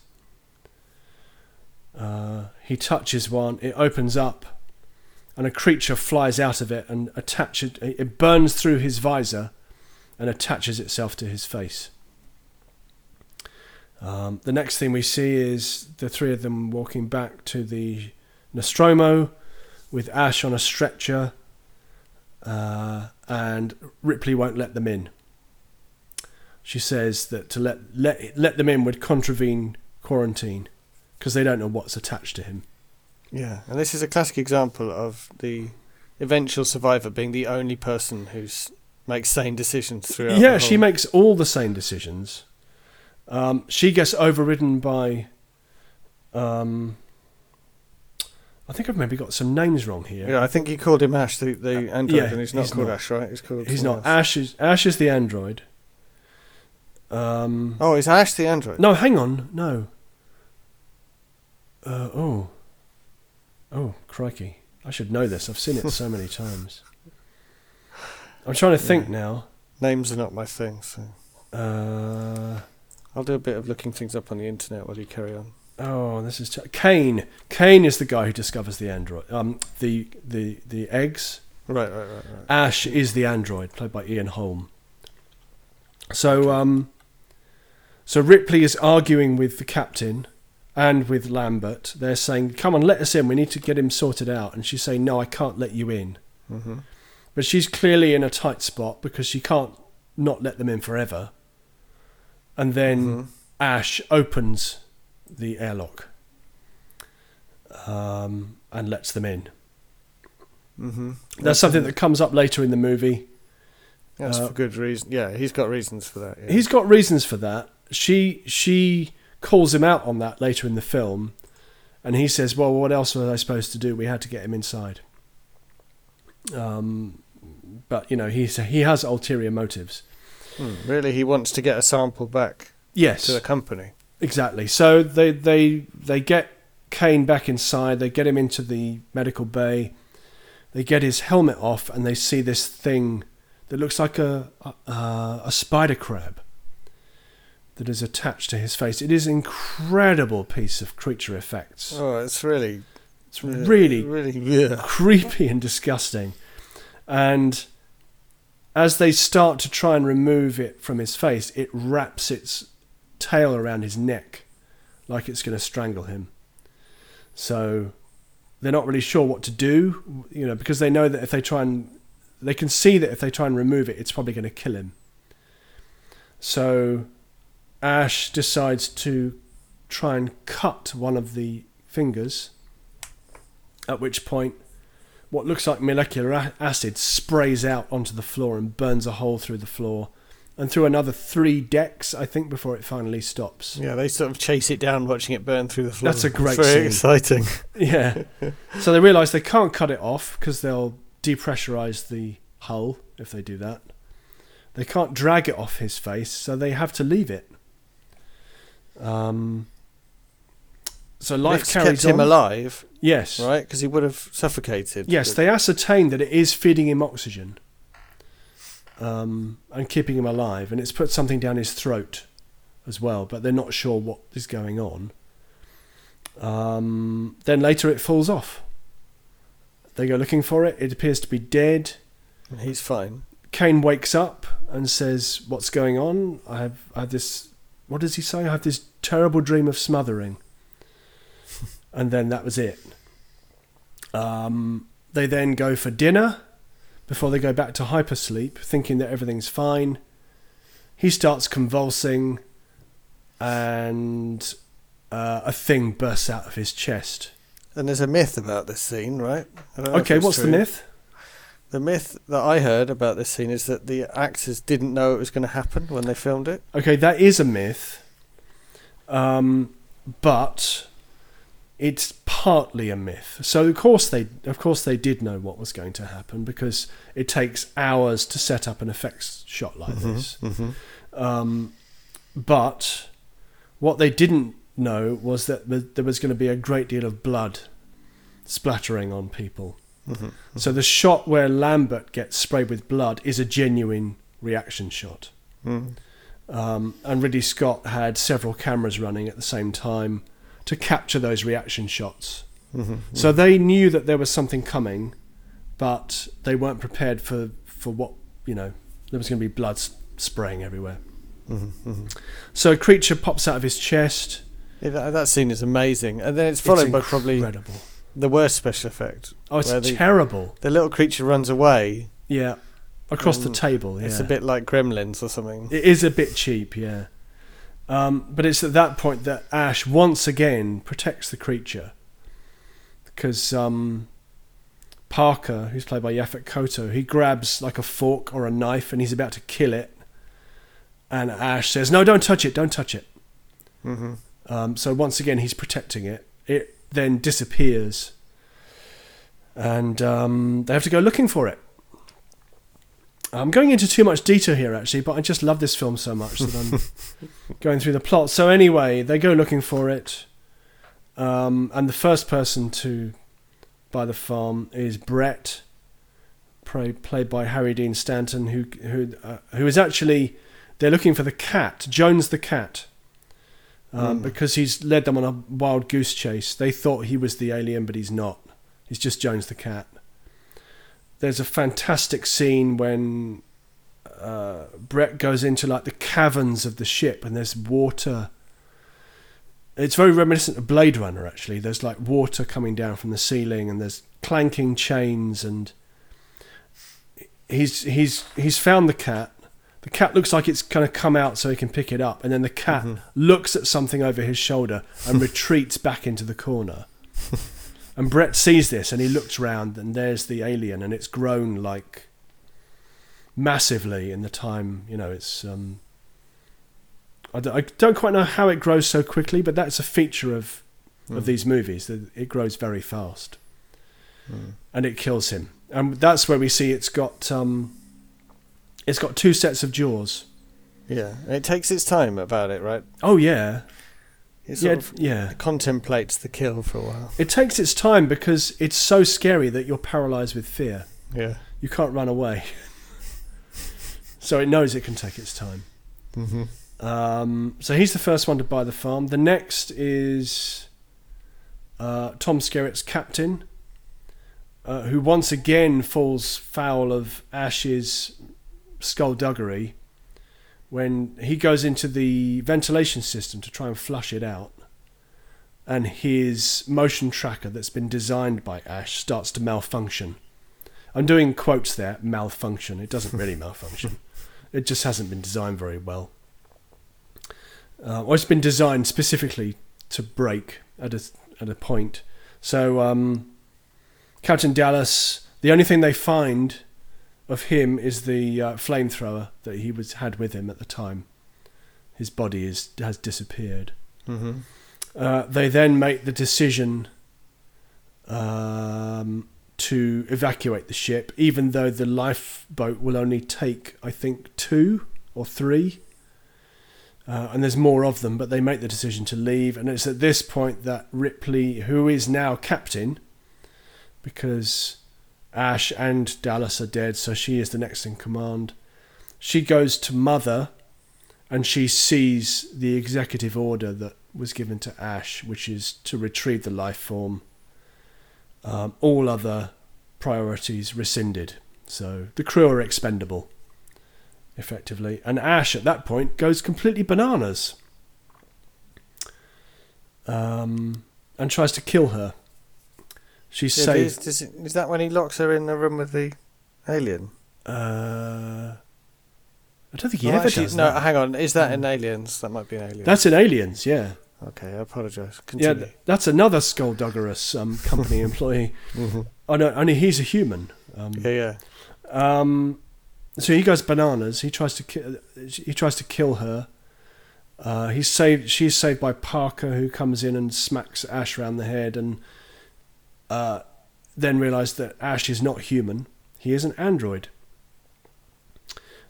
He touches one, it opens up, and a creature flies out of it and attaches. It burns through his visor and attaches itself to his face. The next thing we see is the three of them walking back to the Nostromo with Ash on a stretcher, and Ripley won't let them in. She says that to let them in would contravene quarantine because they don't know what's attached to him. Yeah, and this is a classic example of the eventual survivor being the only person who's makes sane decisions throughout. Yeah, she makes all the sane decisions. She gets overridden by... I think I've maybe got some names wrong here. Yeah, I think you called him Ash, the android, and he's not called Ash, right? He's not. Ash is the android. Is Ash the android? No, hang on, no. Oh, crikey. I should know this. I've seen it so many times. I'm trying to think now. Names are not my thing, so... I'll do a bit of looking things up on the internet while you carry on. Oh, this is... Kane. Kane is the guy who discovers the android. The eggs. Right. Ash is the android, played by Ian Holm. So Ripley is arguing with the captain and with Lambert. They're saying, come on, let us in. We need to get him sorted out. And she's saying, no, I can't let you in. Mm-hmm. But she's clearly in a tight spot because she can't not let them in forever. And then Ash opens the airlock and lets them in. That's something that comes up later in the movie. That's for good reason. Yeah, he's got reasons for that. Yeah. He's got reasons for that. She calls him out on that later in the film, and he says, well, what else was I supposed to do? We had to get him inside. But, you know, he has ulterior motives. Really, he wants to get a sample back to the company. Exactly. So they get Kane back inside. They get him into the medical bay. They get his helmet off, and they see this thing that looks like a spider crab that is attached to his face. It is an incredible piece of creature effects. Oh, it's really creepy and disgusting. And as they start to try and remove it from his face, it wraps its tail around his neck like it's going to strangle him. So they're not really sure what to do, you know, because they know that if they try and... They can see that if they try and remove it, it's probably going to kill him. So Ash decides to try and cut one of the fingers, at which point what looks like molecular acid sprays out onto the floor and burns a hole through the floor and through another 3 decks, I think, before it finally stops. Yeah, they sort of chase it down, watching it burn through the floor. That's a great scene. Very exciting. Yeah. So they realise they can't cut it off because they'll depressurize the hull if they do that. They can't drag it off his face, so they have to leave it. So life carries on. It's kept him alive. Yes. Right? Because he would have suffocated. Yes, they ascertained that it is feeding him oxygen and keeping him alive. And it's put something down his throat as well, but they're not sure what is going on. Then later it falls off. They go looking for it. It appears to be dead. He's fine. Kane wakes up and says, what's going on? I have this... What does he say? I have this terrible dream of smothering. And then that was it. They then go for dinner before they go back to hypersleep, thinking that everything's fine. He starts convulsing and a thing bursts out of his chest. And there's a myth about this scene, right? Okay, what's the myth? The myth that I heard about this scene is that the actors didn't know it was going to happen when they filmed it. Okay, that is a myth. But... It's partly a myth. So of course they did know what was going to happen because it takes hours to set up an effects shot like this. But what they didn't know was that there was going to be a great deal of blood splattering on people. So the shot where Lambert gets sprayed with blood is a genuine reaction shot. And Ridley Scott had several cameras running at the same time to capture those reaction shots. So they knew that there was something coming, but they weren't prepared for what, you know, there was going to be blood spraying everywhere. So a creature pops out of his chest. That scene is amazing. And then it's followed by probably the worst special effect. Oh, it's terrible. The little creature runs away. Yeah, across the table. Yeah. It's a bit like Gremlins or something. It is a bit cheap, yeah. But it's at that point that Ash once again protects the creature because Parker, who's played by Yaphet Kotto, he grabs like a fork or a knife and he's about to kill it, and Ash says, "No, don't touch it, don't touch it." So once again he's protecting it. It then disappears, and they have to go looking for it. I'm going into too much detail here, actually, but I just love this film so much that I'm going through the plot. So anyway, they go looking for it, and the first person to buy the farm is Brett, played by Harry Dean Stanton, who is actually... They're looking for the cat, Jones the cat, because he's led them on a wild goose chase. They thought he was the alien, but he's not. He's just Jones the cat. There's a fantastic scene when Brett goes into like the caverns of the ship and there's water. It's very reminiscent of Blade Runner, actually. There's like water coming down from the ceiling and there's clanking chains, and he's found the cat. The cat looks like it's kind of come out so he can pick it up, and then the cat looks at something over his shoulder and retreats back into the corner. And Brett sees this and he looks round, and there's the alien, and it's grown like massively in the time. You know, it's I don't quite know how it grows so quickly, but that's a feature of these movies, that it grows very fast, and it kills him. And that's where we see it's got two sets of jaws. Yeah, and it takes its time about it, right? Oh yeah. It contemplates the kill for a while. It takes its time because it's so scary that you're paralysed with fear. Yeah. You can't run away. So it knows it can take its time. Mm-hmm. So he's the first one to buy the farm. The next is Tom Skerritt's captain, who once again falls foul of Ash's skullduggery when he goes into the ventilation system to try and flush it out, and his motion tracker that's been designed by Ash starts to malfunction. I'm doing quotes there, malfunction. It doesn't really malfunction. It just hasn't been designed very well. Or it's been designed specifically to break at a point. So Captain Dallas, the only thing they find of him is the flamethrower that he had with him at the time. His body has disappeared. Mm-hmm. They then make the decision to evacuate the ship, even though the lifeboat will only take, I think, 2 or 3. And there's more of them, but they make the decision to leave. And it's at this point that Ripley, who is now captain, because Ash and Dallas are dead, so she is the next in command. She goes to Mother, and she sees the executive order that was given to Ash, which is to retrieve the life form. All other priorities rescinded. So the crew are expendable, effectively. And Ash, at that point, goes completely bananas and tries to kill her. She's saved. Is that when he locks her in the room with the alien? I don't think he ever does. No, hang on. Is that in Aliens? That might be in Aliens. That's in Aliens, yeah. Okay, I apologise. Continue. Yeah, that's another skullduggerous company employee. Mm-hmm. Oh, no, only he's a human. So he goes bananas. He tries to kill her. She's saved by Parker, who comes in and smacks Ash round the head, and then realised that Ash is not human. He is an android.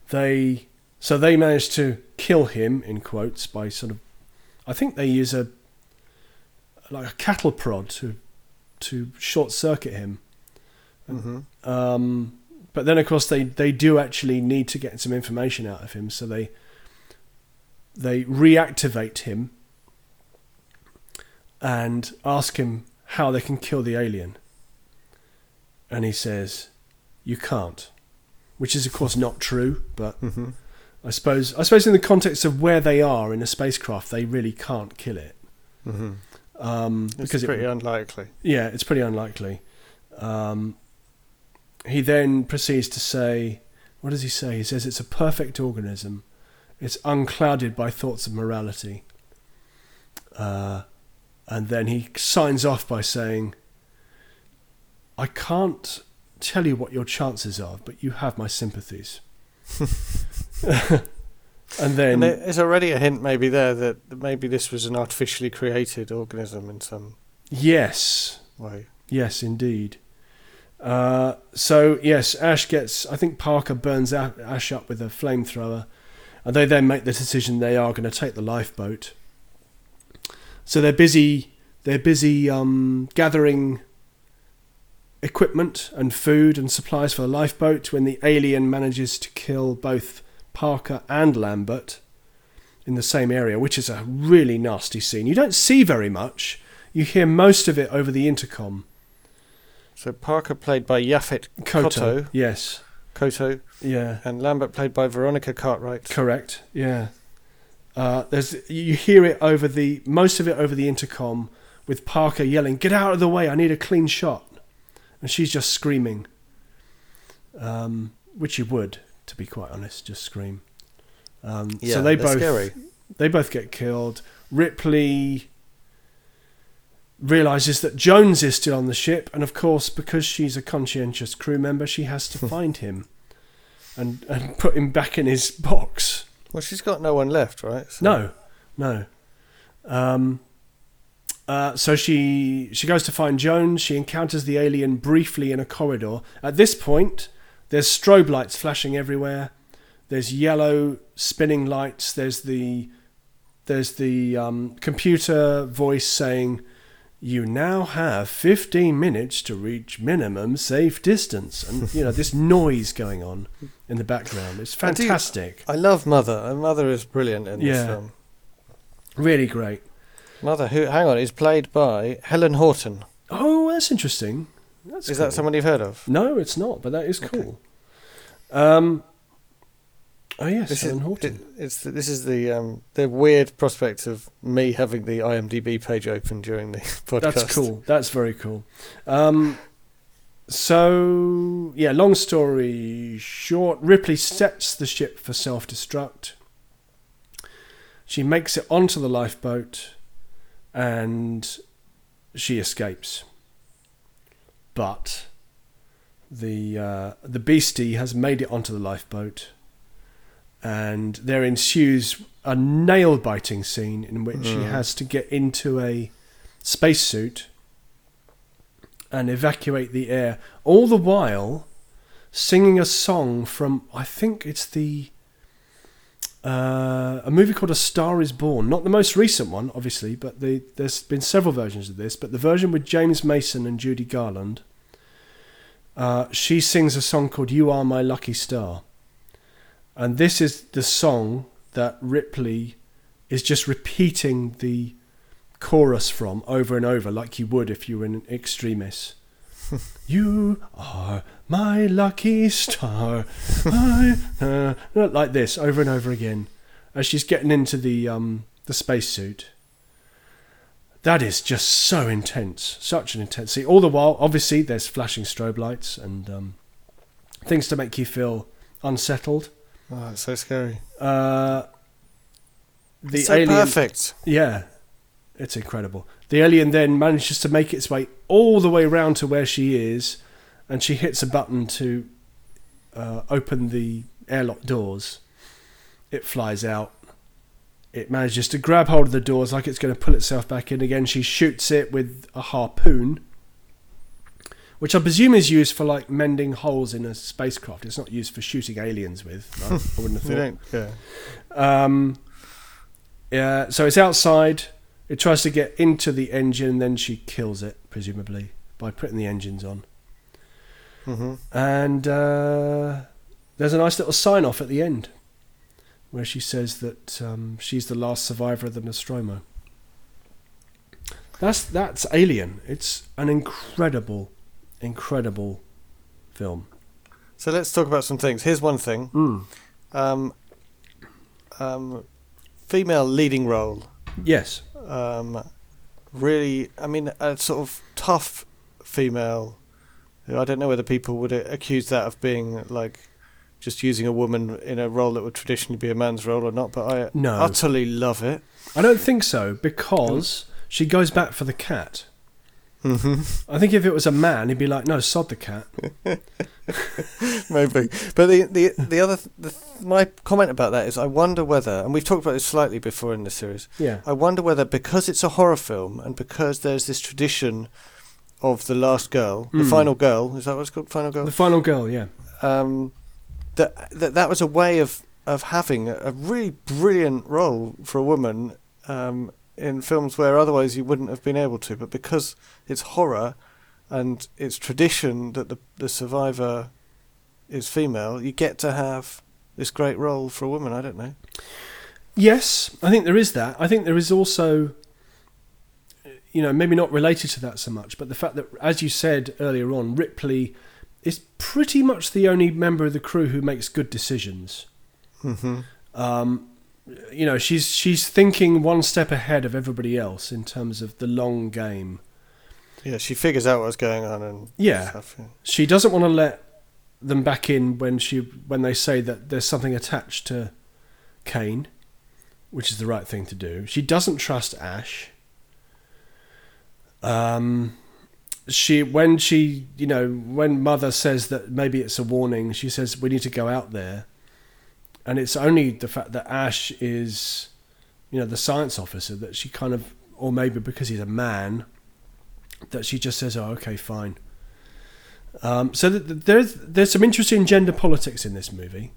They managed to kill him, in quotes, by sort of, I think they use a cattle prod to short circuit him. Mm-hmm. But then, of course, they do actually need to get some information out of him, so they reactivate him and ask him how they can kill the alien. And he says, "You can't," which is, of course, not true, but mm-hmm. I suppose in the context of where they are in a spacecraft, they really can't kill it. Mm-hmm. Because it's pretty unlikely. Yeah, it's pretty unlikely. He then proceeds to say, what does he say? He says, "It's a perfect organism. It's unclouded by thoughts of morality." And then he signs off by saying, "I can't tell you what your chances are, but you have my sympathies." And there's already a hint maybe there that maybe this was an artificially created organism in some way. Yes, indeed. Ash gets... I think Parker burns Ash up with a flamethrower, and they then make the decision they are going to take the lifeboat. So they're busy gathering equipment and food and supplies for the lifeboat when the alien manages to kill both Parker and Lambert in the same area, which is a really nasty scene. You don't see very much. You hear most of it over the intercom. So Parker, played by Yaphet Kotto. Yes. Kotto. Yeah. And Lambert, played by Veronica Cartwright. Correct. Yeah. You hear it most of it over the intercom, with Parker yelling, "Get out of the way! I need a clean shot," and she's just screaming, which you would, to be quite honest, just scream. Yeah, so they both get killed. Ripley realizes that Jones is still on the ship, and of course, because she's a conscientious crew member, she has to find him and put him back in his box. Well, she's got no one left, right? So. No. So she goes to find Jones. She encounters the alien briefly in a corridor. At this point, there's strobe lights flashing everywhere. There's yellow spinning lights. There's the computer voice saying, "You now have 15 minutes to reach minimum safe distance." And, you know, this noise going on in the background. It's fantastic. I love Mother. And Mother is brilliant in this film. Really great. Mother, who, hang on, is played by Helen Horton. Oh, that's interesting. Is that someone you've heard of? No, it's not, but that is cool. Okay. Oh yes, Helen Horton. This is the weird prospect of me having the IMDb page open during the podcast. That's cool. That's very cool. So yeah, long story short, Ripley sets the ship for self-destruct. She makes it onto the lifeboat, and she escapes. But the beastie has made it onto the lifeboat. And there ensues a nail-biting scene in which she has to get into a spacesuit and evacuate the air, all the while singing a song from, I think it's a movie called A Star Is Born. Not the most recent one, obviously, but there's been several versions of this. But the version with James Mason and Judy Garland, she sings a song called You Are My Lucky Star. And this is the song that Ripley is just repeating the chorus from over and over, like you would if you were in Extremis. You are my lucky star. Like this, over and over again. As she's getting into the spacesuit. That is just so intense. Such an intensity. All the while, obviously, there's flashing strobe lights and things to make you feel unsettled. Oh, it's so scary. It's so alien, perfect. Yeah, it's incredible. The alien then manages to make its way all the way round to where she is, and she hits a button to open the airlock doors. It flies out. It manages to grab hold of the doors like it's going to pull itself back in again. She shoots it with a harpoon, which I presume is used for, like, mending holes in a spacecraft. It's not used for shooting aliens with, right? I wouldn't have thought. Yeah. Yeah. So it's outside. It tries to get into the engine, then she kills it, presumably, by putting the engines on. Mm-hmm. And there's a nice little sign-off at the end, where she says that she's the last survivor of the Nostromo. That's Alien. It's an incredible film. So let's talk about some things. Here's one thing. Female leading role. Yes. Really, I mean, a sort of tough female. I don't know whether people would accuse that of being like just using a woman in a role that would traditionally be a man's role or not, but I utterly love it. I don't think so, because she goes back for the cat. Mm-hmm. I think if it was a man, he'd be like, "No, sod the cat." Maybe, but my comment about that is, I wonder whether, and we've talked about this slightly before in the series. Yeah, I wonder whether, because it's a horror film and because there's this tradition of the last girl, the final girl, is that what it's called? Final girl. The final girl. Yeah. That was a way of having a really brilliant role for a woman. In films where otherwise you wouldn't have been able to, but because it's horror and it's tradition that the survivor is female, you get to have this great role for a woman. I don't know. Yes, I think there is that. I think there is also, you know, maybe not related to that so much, but the fact that, as you said earlier on, Ripley is pretty much the only member of the crew who makes good decisions. Mm-hmm. You know, she's thinking one step ahead of everybody else in terms of the long game. Yeah, she figures out what's going on and stuff. Yeah. She doesn't want to let them back in when they say that there's something attached to Kane, which is the right thing to do. She doesn't trust Ash. When Mother says that maybe it's a warning, she says, we need to go out there. And it's only the fact that Ash is, the science officer that she kind of, or maybe because he's a man, that she just says, oh, okay, fine. So there's some interesting gender politics in this movie.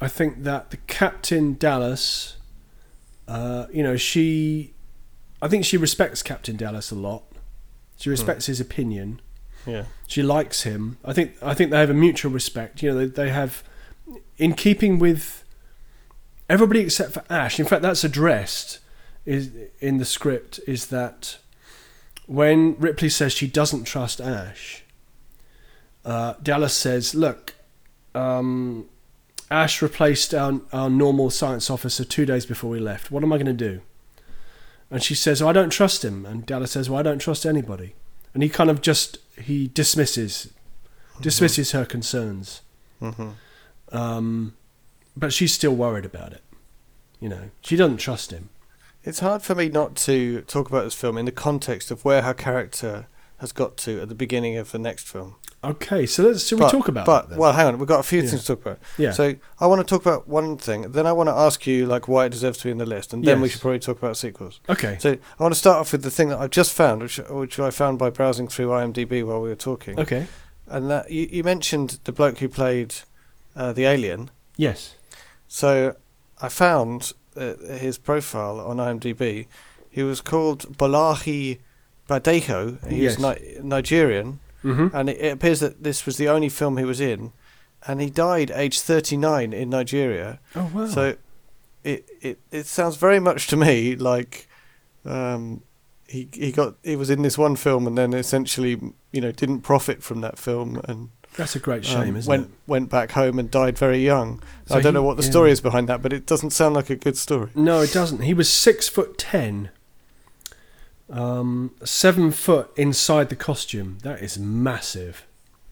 I think that the Captain Dallas, I think she respects Captain Dallas a lot. She respects his opinion. Yeah. She likes him. I think they have a mutual respect. They have, in keeping with everybody except for Ash. In fact, that's addressed in the script, is that when Ripley says she doesn't trust Ash, Dallas says, look, Ash replaced our normal science officer 2 days before we left. What am I going to do? And she says, I don't trust him. And Dallas says, I don't trust anybody. And he kind of just, he dismisses her concerns. Mm-hmm. But she's still worried about it. She doesn't trust him. It's hard for me not to talk about this film in the context of where her character has got to at the beginning of the next film. Okay, so we talk about that then? Well, hang on, we've got a few things to talk about. Yeah. So I want to talk about one thing, then I want to ask you why it deserves to be in the list, and then we should probably talk about sequels. Okay. So I want to start off with the thing that I've just found, which I found by browsing through IMDb while we were talking. Okay. And that you mentioned the bloke who played the alien. Yes. So I found his profile on IMDb. He was called Balaji Badejo. He was Nigerian. Mm-hmm. And it appears that this was the only film he was in, and he died aged 39 in Nigeria. Oh wow! So it sounds very much to me like he was in this one film and then essentially didn't profit from that film, and that's a great shame, isn't it? Went back home and died very young. So I don't know what the story is behind that, but it doesn't sound like a good story. No, it doesn't. He was 6'10". 7 foot inside the costume. That is massive.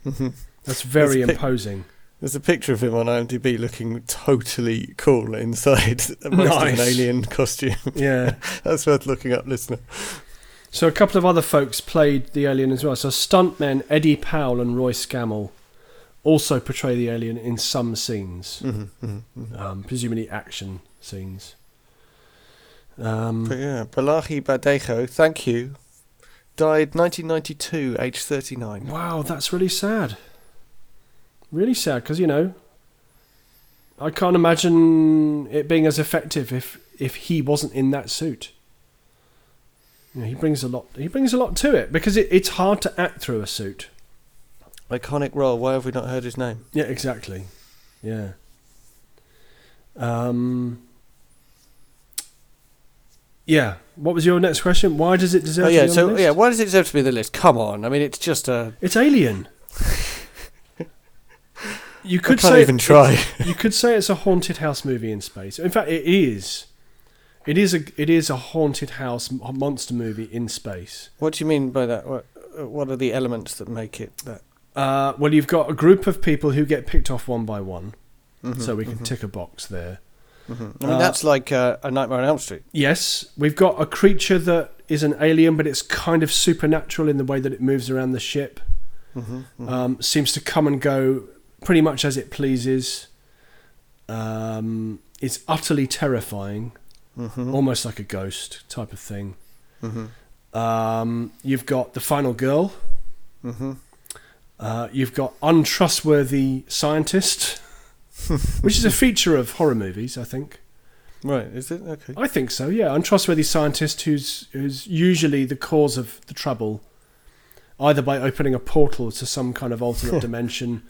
That's very imposing. There's a picture of him on IMDb looking totally cool inside an alien costume. Yeah. That's worth looking up, listener. So a couple of other folks played the alien as well. So stuntmen Eddie Powell and Roy Scammell also portray the alien in some scenes. Presumably action scenes. Balaji Badejo, thank you, died 1992, age 39. Wow, that's really sad. Really sad, because, I can't imagine it being as effective if he wasn't in that suit. He brings a lot to it, because it's hard to act through a suit. Iconic role, why have we not heard his name? Yeah, exactly. Yeah. Yeah. What was your next question? Why does it deserve to be on the list? Why does it deserve to be on the list? Come on. I mean, it's just it's Alien. You could I can't say even try. You could say it's a haunted house movie in space. In fact, it is. It is a haunted house monster movie in space. What do you mean by that? What are the elements that make it that? Well, you've got a group of people who get picked off one by one. Mm-hmm, so we can tick a box there. Mm-hmm. I mean, that's like A Nightmare on Elm Street. Yes, we've got a creature that is an alien, but it's kind of supernatural in the way that it moves around the ship. Seems to come and go pretty much as it pleases. It's utterly terrifying, almost like a ghost type of thing. You've got the final girl. You've got untrustworthy scientist. Which is a feature of horror movies, I think. Right, is it? Okay. I think so, yeah. Untrustworthy scientist who's usually the cause of the trouble, either by opening a portal to some kind of alternate dimension.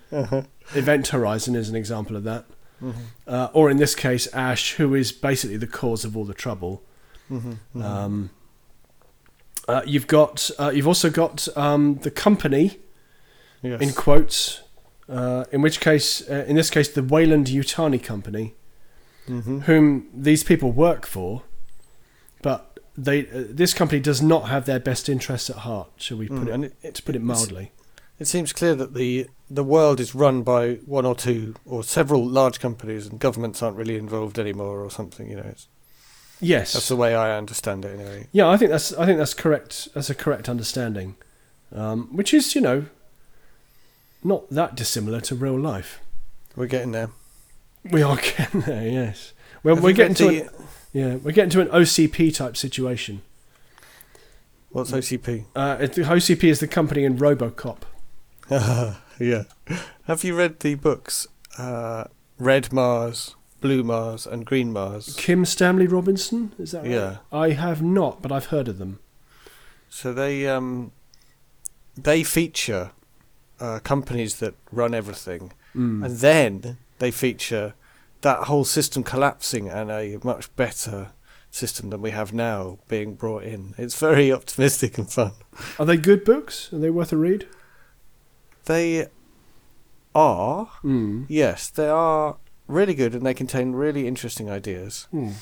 Event Horizon is an example of that. Or in this case, Ash, who is basically the cause of all the trouble. You've also got the company, in quotes. In this case, the Weyland Yutani Company, whom these people work for, but this company does not have their best interests at heart. Shall we put it mildly? It seems clear that the the world is run by one or two or several large companies, and governments aren't really involved anymore, or something. You know, it's, yes, that's the way I understand it. Anyway, yeah, I think that's correct. That's a correct understanding, which is, you know, not that dissimilar to real life. We're getting there. We are getting there. Yes. Well, we're getting to an OCP type situation. What's OCP? OCP is the company in RoboCop. Yeah. Have you read the books Red Mars, Blue Mars and Green Mars? Kim Stanley Robinson, is that right? Yeah. I have not, but I've heard of them. So they feature companies that run everything. Mm. And then they feature that whole system collapsing and a much better system than we have now being brought in. It's very optimistic and fun. Are they good books? Are they worth a read? They are. Mm. Yes, they are really good, and they contain really interesting ideas. Mm.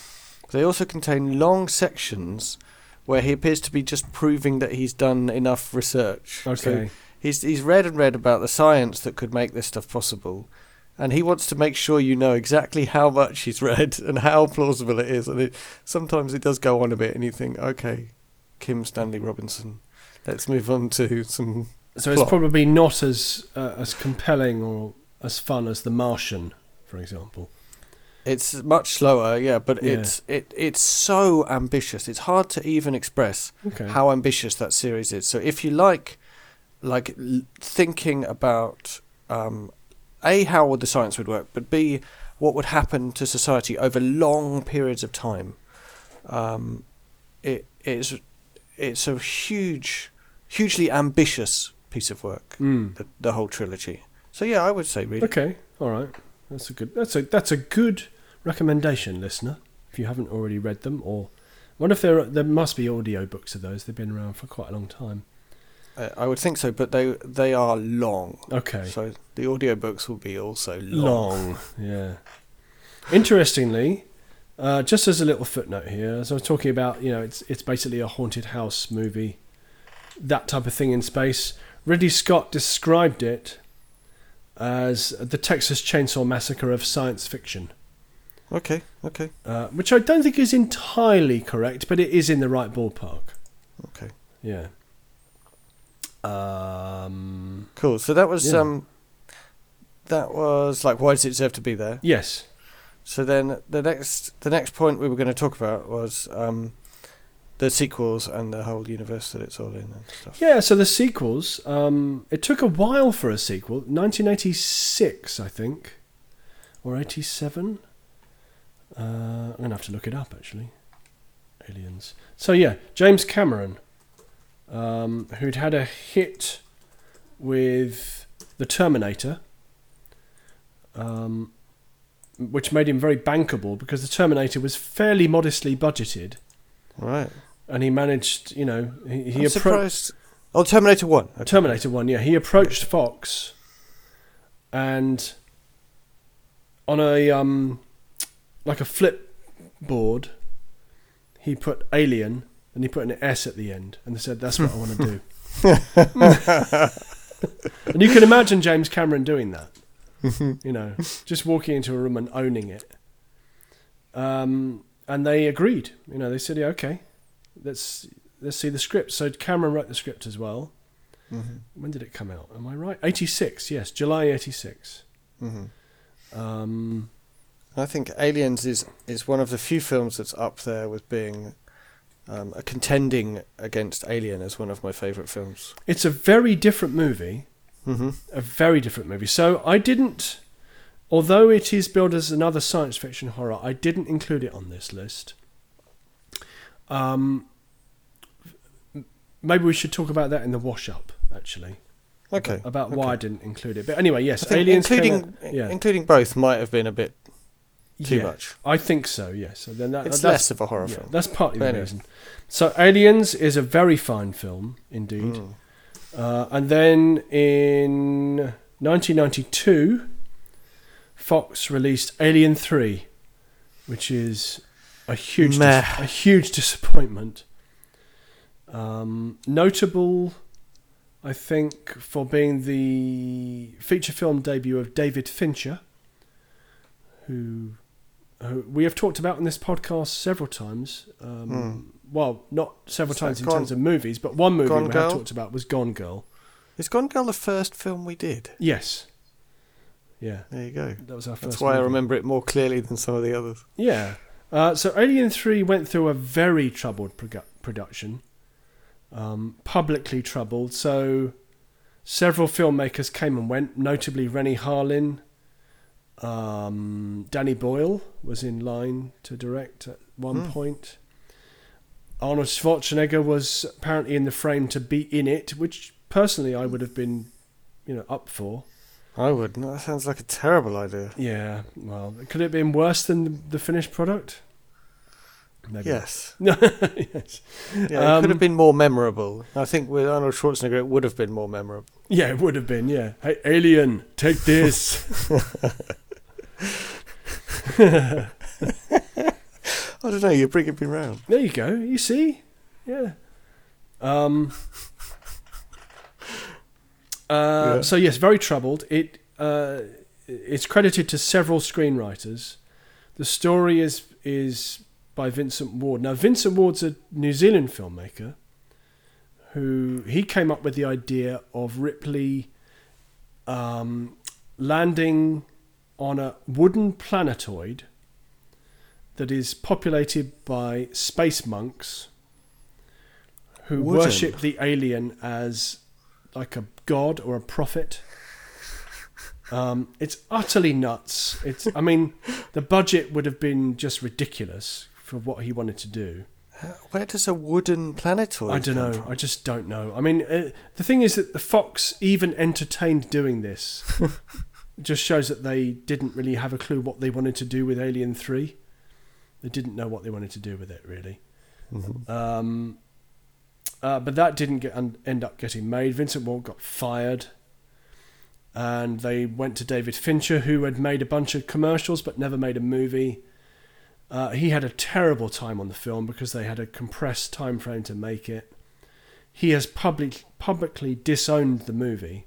They also contain long sections where he appears to be just proving that he's done enough research. Okay. So he's read and read about the science that could make this stuff possible, and he wants to make sure you know exactly how much he's read and how plausible it is. And sometimes it does go on a bit, and you think, okay, Kim Stanley Robinson, let's move on to some So plot. It's probably not as compelling or as fun as The Martian, for example. It's much slower, yeah, but yeah. It's so ambitious. It's hard to even express how ambitious that series is. So if you like thinking about... A, how would the science would work, but B, what would happen to society over long periods of time. It's a hugely ambitious piece of work. Mm. The whole trilogy. So yeah, I would say read it. Okay, all right, that's a good recommendation, listener. If you haven't already read them, or I wonder if there must be audio books of those. They've been around for quite a long time. I would think so, but they are long. Okay. So the audiobooks will be also long. Yeah. Interestingly, just as a little footnote here, as I was talking about, you know, it's basically a haunted house movie, that type of thing in space. Ridley Scott described it as the Texas Chainsaw Massacre of science fiction. Okay. Which I don't think is entirely correct, but it is in the right ballpark. Okay. Yeah. Cool. So that was like, why does it deserve to be there? Yes. So then the next point we were going to talk about was the sequels and the whole universe that it's all in and stuff. Yeah. So the sequels. It took a while for a sequel. 1986, I think, or 87. I'm gonna have to look it up actually. Aliens. So yeah, James Cameron. Who'd had a hit with The Terminator, which made him very bankable because The Terminator was fairly modestly budgeted. Right. And he managed, you know... He surprised... Oh, Terminator 1. Okay. Terminator 1, yeah. He approached Fox and on a, like a flip board, he put Alien... And he put an S at the end. And they said, that's what I want to do. And you can imagine James Cameron doing that. You know, just walking into a room and owning it. And they agreed. You know, they said, yeah, okay, let's see the script. So Cameron wrote the script as well. Mm-hmm. When did it come out? Am I right? 86, yes. July 86. Mm-hmm. I think Aliens is one of the few films that's up there with being... contending against Alien as one of my favourite films. It's a very different movie. Mm-hmm. A very different movie. So I didn't... Although it is billed as another science fiction horror, I didn't include it on this list. Maybe we should talk about that in the wash-up, actually. Okay. About why I didn't include it. But anyway, yes, Aliens... Including both might have been a bit... Too much. I think so, yes. So then it's less of a horror film. That's partly the reason. So Aliens is a very fine film, indeed. Mm. And then in 1992, Fox released Alien 3, which is a huge disappointment. Notable I think, for being the feature film debut of David Fincher, who we have talked about in this podcast several times. Well, not several times in terms of movies, but one movie we have talked about was Gone Girl. Is Gone Girl the first film we did? Yes. Yeah. There you go. That was our first movie. That's why I remember it more clearly than some of the others. Yeah. So Alien 3 went through a very troubled production. Publicly troubled. So several filmmakers came and went, notably Rennie Harlin. Danny Boyle was in line to direct at one point. Arnold Schwarzenegger was apparently in the frame to be in it, which personally I would have been, up for. I wouldn't. That sounds like a terrible idea. Yeah, well, could it have been worse than the finished product? Maybe. Yes. Yes. Yeah, it could have been more memorable. I think with Arnold Schwarzenegger, it would have been more memorable. Yeah, it would have been, yeah. Hey, Alien, take this. I don't know, you're bringing me round. There you go, you see? Yeah. So, yes, very troubled. It's credited to several screenwriters. The story is by Vincent Ward. Now, Vincent Ward's a New Zealand filmmaker who he came up with the idea of Ripley landing on a wooden planetoid that is populated by space monks who worship the alien as like a god or a prophet. It's utterly nuts. The budget would have been just ridiculous for what he wanted to do. Where does a wooden planetoid? I don't know. From? I just don't know. The thing is that the Fox even entertained doing this. Just shows that they didn't really have a clue what they wanted to do with Alien 3. They didn't know what they wanted to do with it, really. Mm-hmm. But that didn't end up getting made. Vincent Ward got fired. And they went to David Fincher, who had made a bunch of commercials but never made a movie. He had a terrible time on the film because they had a compressed time frame to make it. He has publicly disowned the movie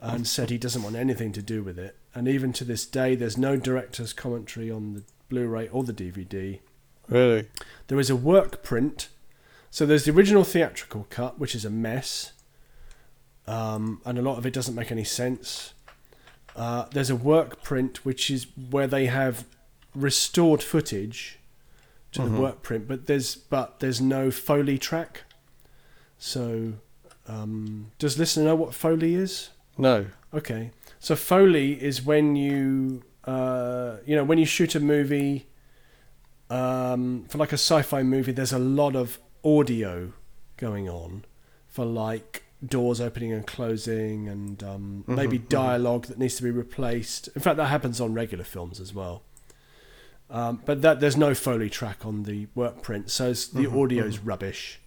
and said he doesn't want anything to do with it. And even to this day, there's no director's commentary on the Blu-ray or the DVD. Really? There is a work print. So there's the original theatrical cut, which is a mess. And a lot of it doesn't make any sense. There's a work print, which is where they have restored footage to the work print, but there's no Foley track. So, does listener know what Foley is? No. Okay. So Foley is when you when you shoot a movie for like a sci-fi movie, there's a lot of audio going on for like doors opening and closing and maybe dialogue that needs to be replaced. In fact, that happens on regular films as well. But there's no Foley track on the work print, so the audio is rubbish.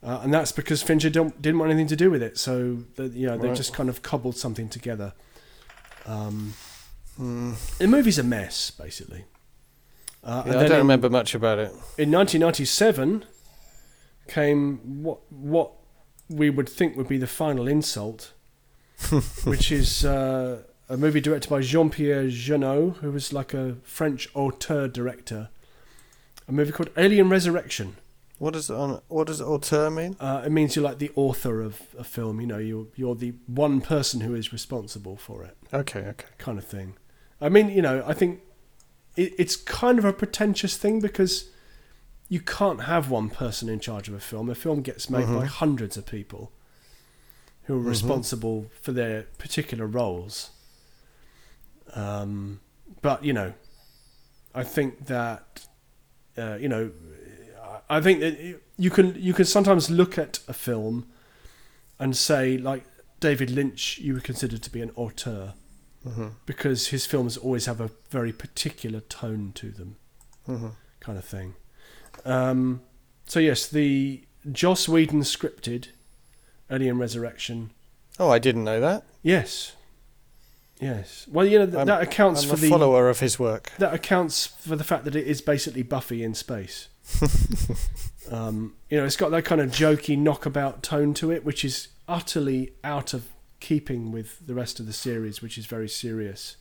And that's because Fincher didn't want anything to do with it, so they just kind of cobbled something together. The movie's a mess, basically. I don't remember much about it. In 1997 came what we would think would be the final insult, which is... a movie directed by Jean-Pierre Jeunet, who was like a French auteur director. A movie called Alien Resurrection. What does auteur mean? It means you're like the author of a film. You're the one person who is responsible for it. Okay. Kind of thing. I think it's kind of a pretentious thing because you can't have one person in charge of a film. A film gets made by hundreds of people who are responsible for their particular roles. But I think that you can sometimes look at a film and say, like David Lynch, you would consider to be an auteur because his films always have a very particular tone to them, kind of thing. So yes, the Joss Whedon scripted Alien Resurrection. Oh, I didn't know that. Yes. Yes. Well, that accounts for the follower of his work. That accounts for the fact that it is basically Buffy in space. You know, it's got that kind of jokey knockabout tone to it, which is utterly out of keeping with the rest of the series, which is very serious.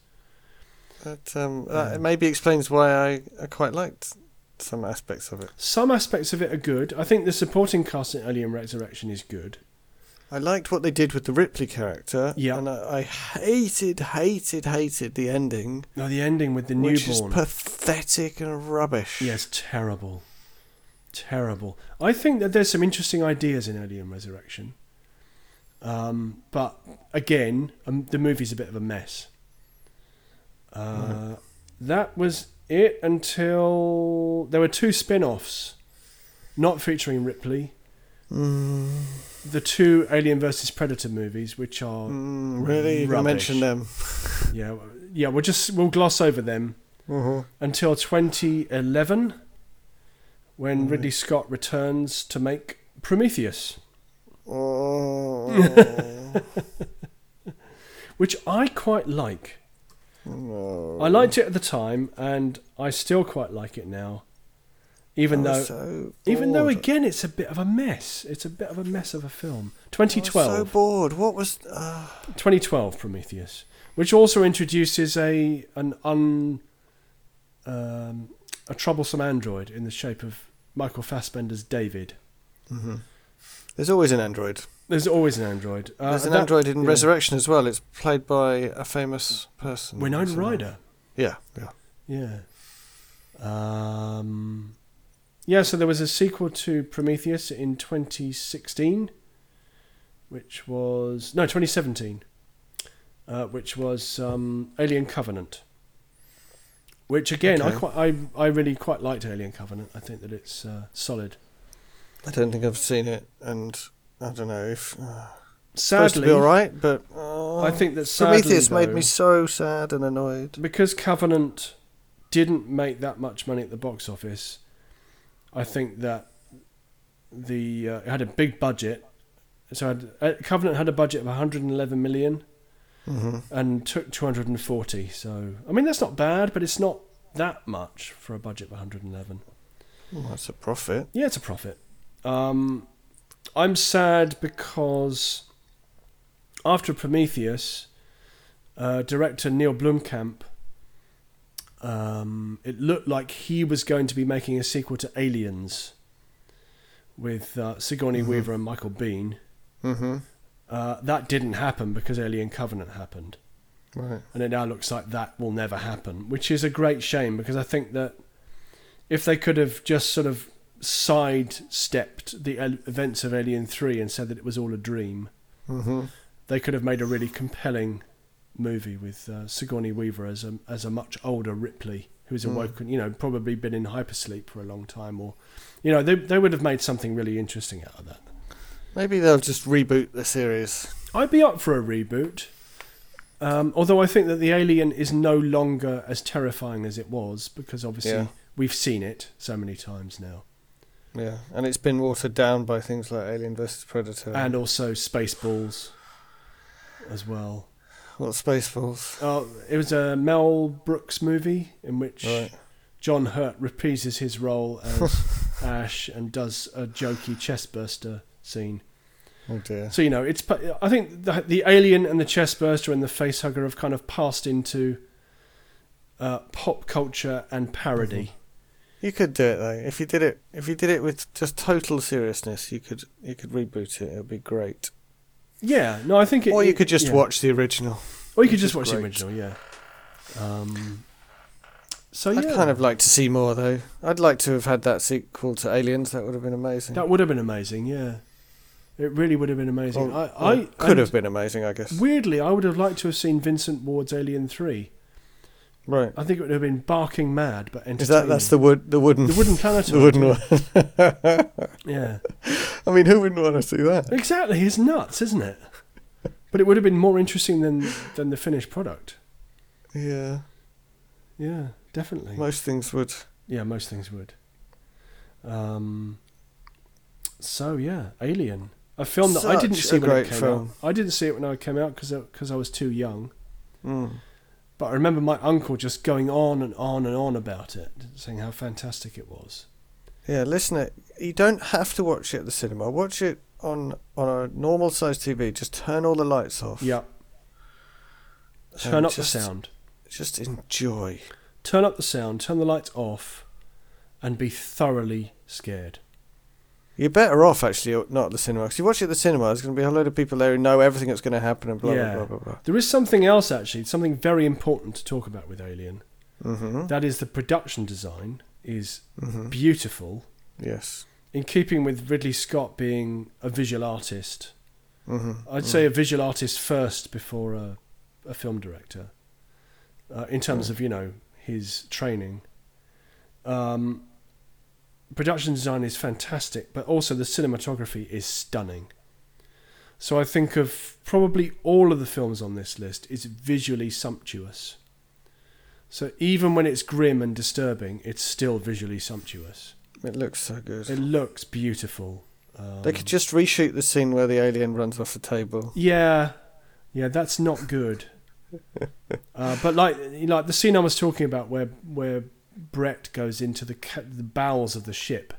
That maybe explains why I quite liked some aspects of it. Some aspects of it are good. I think the supporting cast in Alien Resurrection is good. I liked what they did with the Ripley character. Yeah. And I hated the ending. No, the ending with the newborn. Which is pathetic and rubbish. Yes, terrible. Terrible. I think that there's some interesting ideas in Alien Resurrection. But, again, the movie's a bit of a mess. That was it until... There were two spin-offs, not featuring Ripley. The two Alien vs. Predator movies, which are really rubbish. You mention them. yeah, we'll gloss over them until 2011, when Ridley Scott returns to make Prometheus, which I quite like. I liked it at the time, and I still quite like it now. Even though, again, it's a bit of a mess. It's a bit of a mess of a film. 2012. I was so bored. What was... 2012, Prometheus, which also introduces a troublesome android in the shape of Michael Fassbender's David. Mm-hmm. There's always an android. There's an android in Resurrection as well. It's played by a famous person. Winona Ryder. Yeah. So there was a sequel to Prometheus in 2016, 2017, which was Alien Covenant, which again, okay. I really quite liked Alien Covenant. I think that it's solid. I don't think I've seen it, and I don't know if sadly it's supposed to be all right, but I think that sadly, Prometheus made me so sad and annoyed because Covenant didn't make that much money at the box office. I think that it had a big budget. So Covenant had a budget of 111 million and took 240. So, I mean, that's not bad, but it's not that much for a budget of 111. Well, that's a profit. Yeah, it's a profit. I'm sad because after Prometheus, director Neil Blomkamp, it looked like he was going to be making a sequel to Aliens with Sigourney Weaver and Michael Biehn. That didn't happen because Alien Covenant happened. Right. And it now looks like that will never happen, which is a great shame because I think that if they could have just sort of sidestepped the events of Alien 3 and said that it was all a dream, they could have made a really compelling movie with Sigourney Weaver as a much older Ripley who's awoken, probably been in hypersleep for a long time, or they would have made something really interesting out of that. Maybe they'll just reboot the series. I'd be up for a reboot, although I think that the Alien is no longer as terrifying as it was because obviously we've seen it so many times now. Yeah, and it's been watered down by things like Alien vs. Predator and also Spaceballs as well. What, Spaceballs? Oh, it was a Mel Brooks movie in which John Hurt reprises his role as Ash and does a jokey chestburster scene. Oh dear! So it's. I think the Alien and the chestburster and the facehugger have kind of passed into pop culture and parody. You could do it though. If you did it with just total seriousness, you could reboot it. It would be great. Yeah, no, I think... Or you could just watch the original. Or you could just watch the original, yeah. I'd kind of like to see more, though. I'd like to have had that sequel to Aliens. That would have been amazing. That would have been amazing, yeah. It really would have been amazing. Well, I could have been amazing, I guess. Weirdly, I would have liked to have seen Vincent Ward's Alien 3. Right. I think it would have been barking mad, but entertaining. That's the wooden planetoid. The wooden one. Yeah. I mean, who wouldn't want to see that? Exactly. It's nuts, isn't it? But it would have been more interesting than the finished product. Yeah. Yeah, definitely. Most things would. Yeah, most things would. Alien. A film that I didn't see when it came out. I didn't see it when I came out because I was too young. But I remember my uncle just going on and on and on about it, saying how fantastic it was. Yeah, listener, you don't have to watch it at the cinema. Watch it on a normal size TV. Just turn all the lights off. Yep. Turn up the sound. Just enjoy. Turn up the sound, turn the lights off, and be thoroughly scared. You're better off, actually, not at the cinema. Because you watch it at the cinema, there's going to be a load of people there who know everything that's going to happen and blah, yeah. blah, blah, blah, blah. There is something else, actually, something very important to talk about with Alien. Mm-hmm. That is, the production design is mm-hmm. beautiful. Yes. In keeping with Ridley Scott being a visual artist. Mm-hmm. I'd say a visual artist first before a film director. In terms of, you know, his training. Production design is fantastic, but also the cinematography is stunning. So I think of probably all of the films on this list is visually sumptuous. So even when it's grim and disturbing, it's still visually sumptuous. It looks so good. It looks beautiful. They could just reshoot the scene where the alien runs off the table. Yeah. Yeah, that's not good. But like the scene I was talking about where Brett goes into the bowels of the ship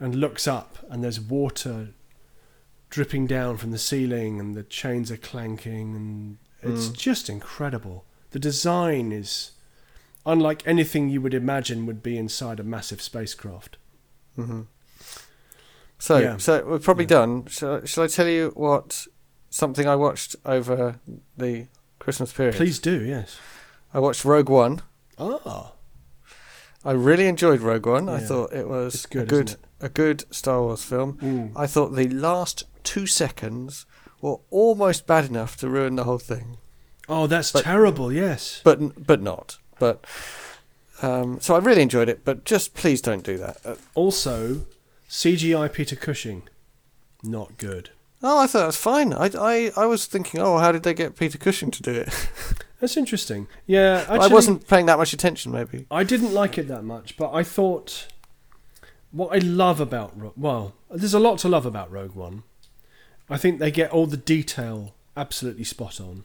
and looks up, and there's water dripping down from the ceiling, and the chains are clanking, and it's just incredible. The design is unlike anything you would imagine would be inside a massive spacecraft. Mm-hmm. So, yeah. So we're probably done. Shall I tell you what something I watched over the Christmas period? Please do. Yes, I watched Rogue One. Ah. I really enjoyed Rogue One. Yeah. I thought it was a good Star Wars film. Mm. I thought the last 2 seconds were almost bad enough to ruin the whole thing. Oh, that's terrible, yes. But not. But so I really enjoyed it, but just please don't do that. Also, CGI Peter Cushing, not good. Oh, I thought that was fine. I was thinking, oh, how did they get Peter Cushing to do it? That's interesting. Yeah, actually, I wasn't paying that much attention, maybe. I didn't like it that much, but I thought what I love about... Well, there's a lot to love about Rogue One. I think they get all the detail absolutely spot on.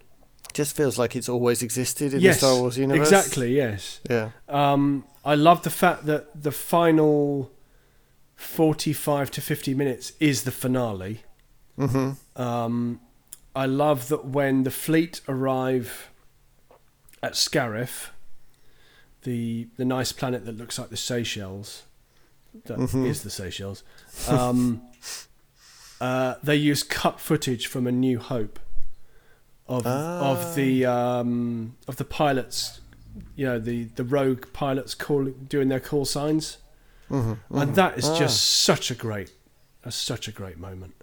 Just feels like it's always existed in the Star Wars universe. Exactly, yes. Yeah. I love the fact that the final 45 to 50 minutes is the finale. Mm-hmm. I love that when the fleet arrive at Scarif, the nice planet that looks like the Seychelles, that is the Seychelles, they use cut footage from A New Hope of the pilots, you know, the rogue pilots doing their call signs, and that is just such a great moment.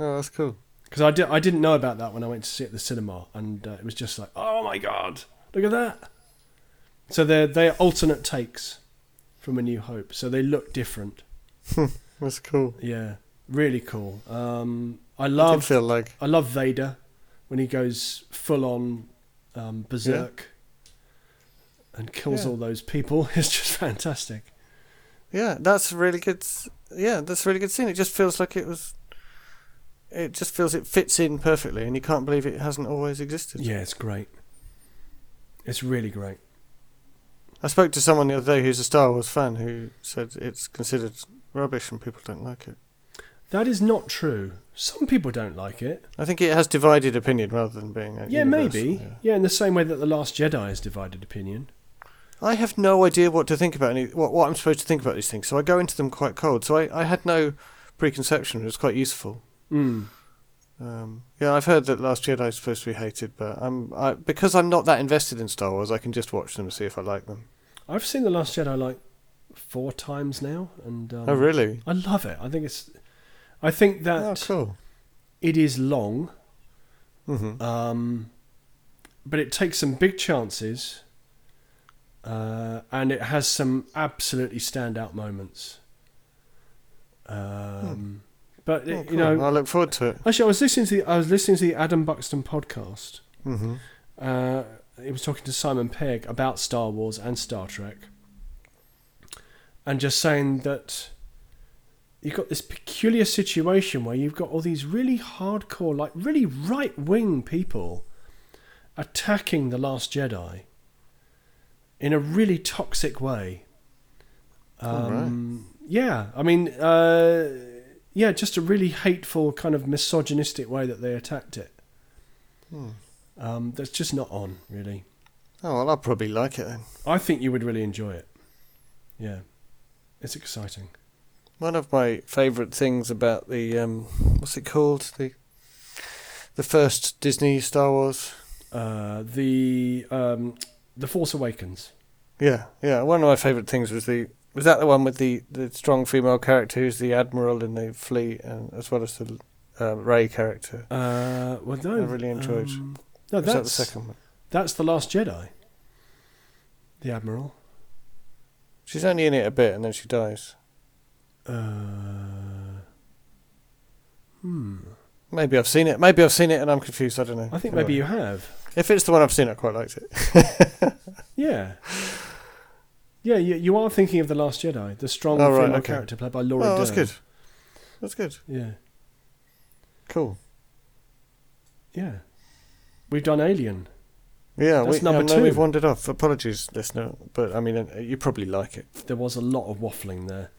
Oh, that's cool. Because I didn't know about that when I went to see it at the cinema, and it was just like, oh my god, look at that. So they're alternate takes from A New Hope, so they look different. That's cool. Yeah, really cool. I love Vader when he goes full on berserk and kills all those people. It's just fantastic. Yeah, that's really good. Yeah, that's a really good scene. It just feels like it fits in perfectly, and you can't believe it hasn't always existed. Yeah, it's great. It's really great. I spoke to someone the other day who's a Star Wars fan who said it's considered rubbish and people don't like it. That is not true. Some people don't like it. I think it has divided opinion rather than being... Yeah, universal. Maybe. Yeah, in the same way that The Last Jedi has divided opinion. I have no idea what to think about, what I'm supposed to think about these things, so I go into them quite cold. So I had no preconception. It was quite useful. Mm. Yeah, I've heard that Last Jedi is supposed to be hated, but because I'm not that invested in Star Wars, I can just watch them and see if I like them. I've seen The Last Jedi like 4 times now, and oh really? I love it. I think that cool. It is long, but it takes some big chances, and it has some absolutely standout moments. But cool. I look forward to it. Actually, I was listening to the Adam Buxton podcast. Mm-hmm. He was talking to Simon Pegg about Star Wars and Star Trek, and just saying that you've got this peculiar situation where you've got all these really hardcore, like really right-wing people attacking The Last Jedi in a really toxic way. Yeah, I mean, yeah, just a really hateful kind of misogynistic way that they attacked it. That's just not on, really. Oh, well, I'll probably like it then. I think you would really enjoy it. Yeah, it's exciting. One of my favourite things about the what's it called, the first Disney Star Wars, the Force Awakens. Yeah, yeah. One of my favourite things was that the one with the strong female character who's the admiral in the fleet, and as well as the Rey character. Well, no, I really enjoyed. No, that's that the second one. That's The Last Jedi. The admiral. She's only in it a bit, and then she dies. Maybe I've seen it. Maybe I've seen it, and I'm confused. I don't know. I think maybe you have. If it's the one I've seen, I quite liked it. Yeah. Yeah, you are thinking of The Last Jedi, the strong female character played by Laura Dern. That's good. That's good. Yeah. Cool. Yeah. We've done Alien. Yeah, that's number two. We've wandered off. Apologies, listener, but I mean, you probably like it. There was a lot of waffling there.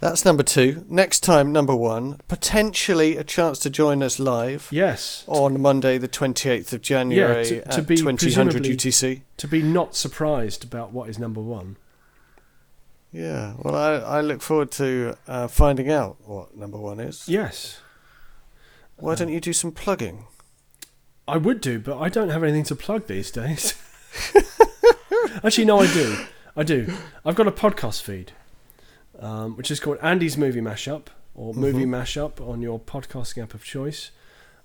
That's number two. Next time, number one. Potentially a chance to join us live. Yes. On Monday, the 28th of January, at 2000 UTC. To be not surprised about what is number one. Yeah. Well, I look forward to finding out what number one is. Yes. Why don't you do some plugging? I would do, but I don't have anything to plug these days. Actually, no, I do. I've got a podcast feed, which is called Andy's Movie Mashup, or Movie Mashup on your podcasting app of choice.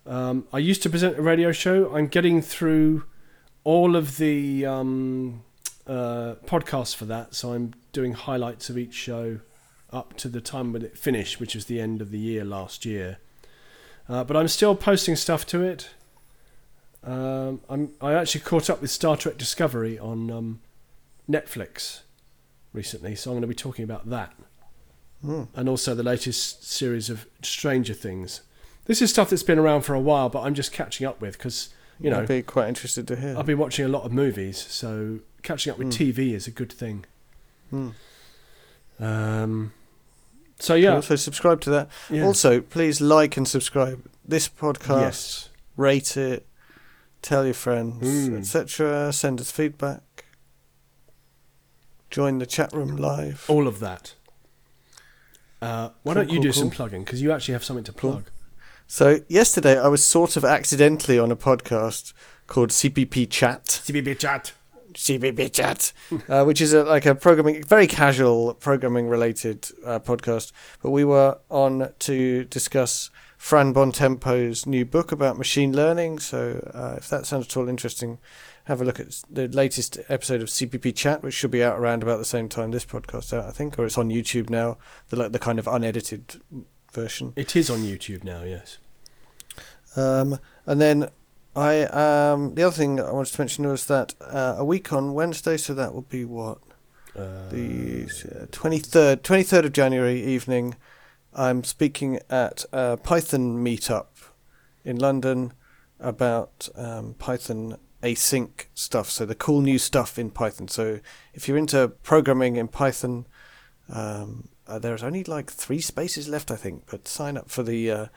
I used to present a radio show. I'm getting through all of the podcasts for that, so I'm doing highlights of each show up to the time when it finished, which was the end of the year last year. But I'm still posting stuff to it. I actually caught up with Star Trek Discovery on Netflix recently, so I'm going to be talking about that, and also the latest series of Stranger Things. This is stuff that's been around for a while, but I'm just catching up with, because I'd be quite interested to hear. I'll be watching a lot of movies, so catching up with TV is a good thing. So yeah. Also subscribe to that. Yeah. Also, please like and subscribe this podcast. Yes. Rate it. Tell your friends, etc. Send us feedback. Join the chat room live. All of that. Why don't you do some plugging? Because you actually have something to plug. Cool. So yesterday I was sort of accidentally on a podcast called CPP Chat. CPP Chat. Which is a programming, very casual programming related podcast. But we were on to discuss Fran Bontempo's new book about machine learning, so if that sounds at all interesting, have a look at the latest episode of CPP Chat, which should be out around about the same time this podcast out, I think, or it's on YouTube now, the kind of unedited version. It is on YouTube now, yes. And then the other thing I wanted to mention was that a week on Wednesday, so that will be what? The 23rd of January evening, I'm speaking at a Python meetup in London about Python async stuff, so the cool new stuff in Python. So if you're into programming in Python, there's only 3 spaces left, I think, but sign up for the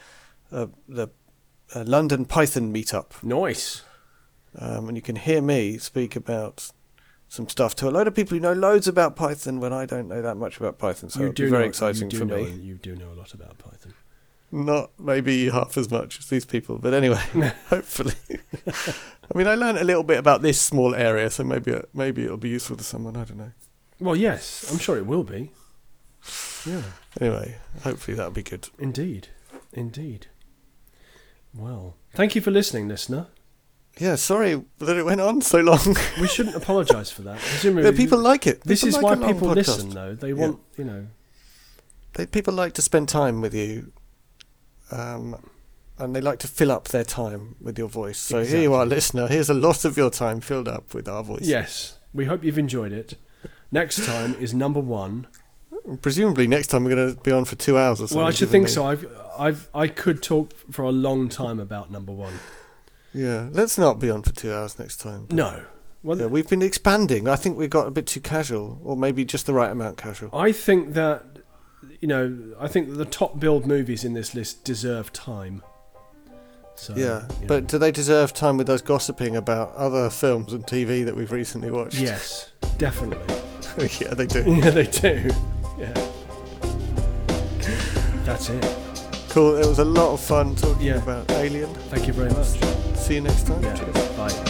London Python meetup. Nice. And you can hear me speak about some stuff to a load of people who know loads about Python when I don't know that much about Python, so it's very exciting for me. You do know a lot about Python. Not maybe half as much as these people, but anyway, hopefully. I mean, I learned a little bit about this small area, so maybe it'll be useful to someone, I don't know. Well, yes, I'm sure it will be. Yeah. Anyway, hopefully that'll be good. Indeed. Well, thank you for listening, listener. Yeah, sorry that it went on so long. We shouldn't apologise for that. Presumably, but people like it. This is why people listen, though. They want, people like to spend time with you, and they like to fill up their time with your voice. So exactly. Here you are, listener. Here's a lot of your time filled up with our voices. Yes, we hope you've enjoyed it. Next time is number one. Presumably, next time we're going to be on for 2 hours or something. Well, I should think so. I could talk for a long time about number one. Yeah, let's not be on for 2 hours next time. No. Well, yeah, we've been expanding. I think we got a bit too casual, or maybe just the right amount casual. I think that you know, I think the top billed movies in this list deserve time. So, yeah, you know. But do they deserve time with us gossiping about other films and TV that we've recently watched? Yes, definitely. Yeah, they do. Yeah, they do. Yeah. That's it. Cool, it was a lot of fun talking about Alien. Thank you very much. See you next time. Yeah. Bye.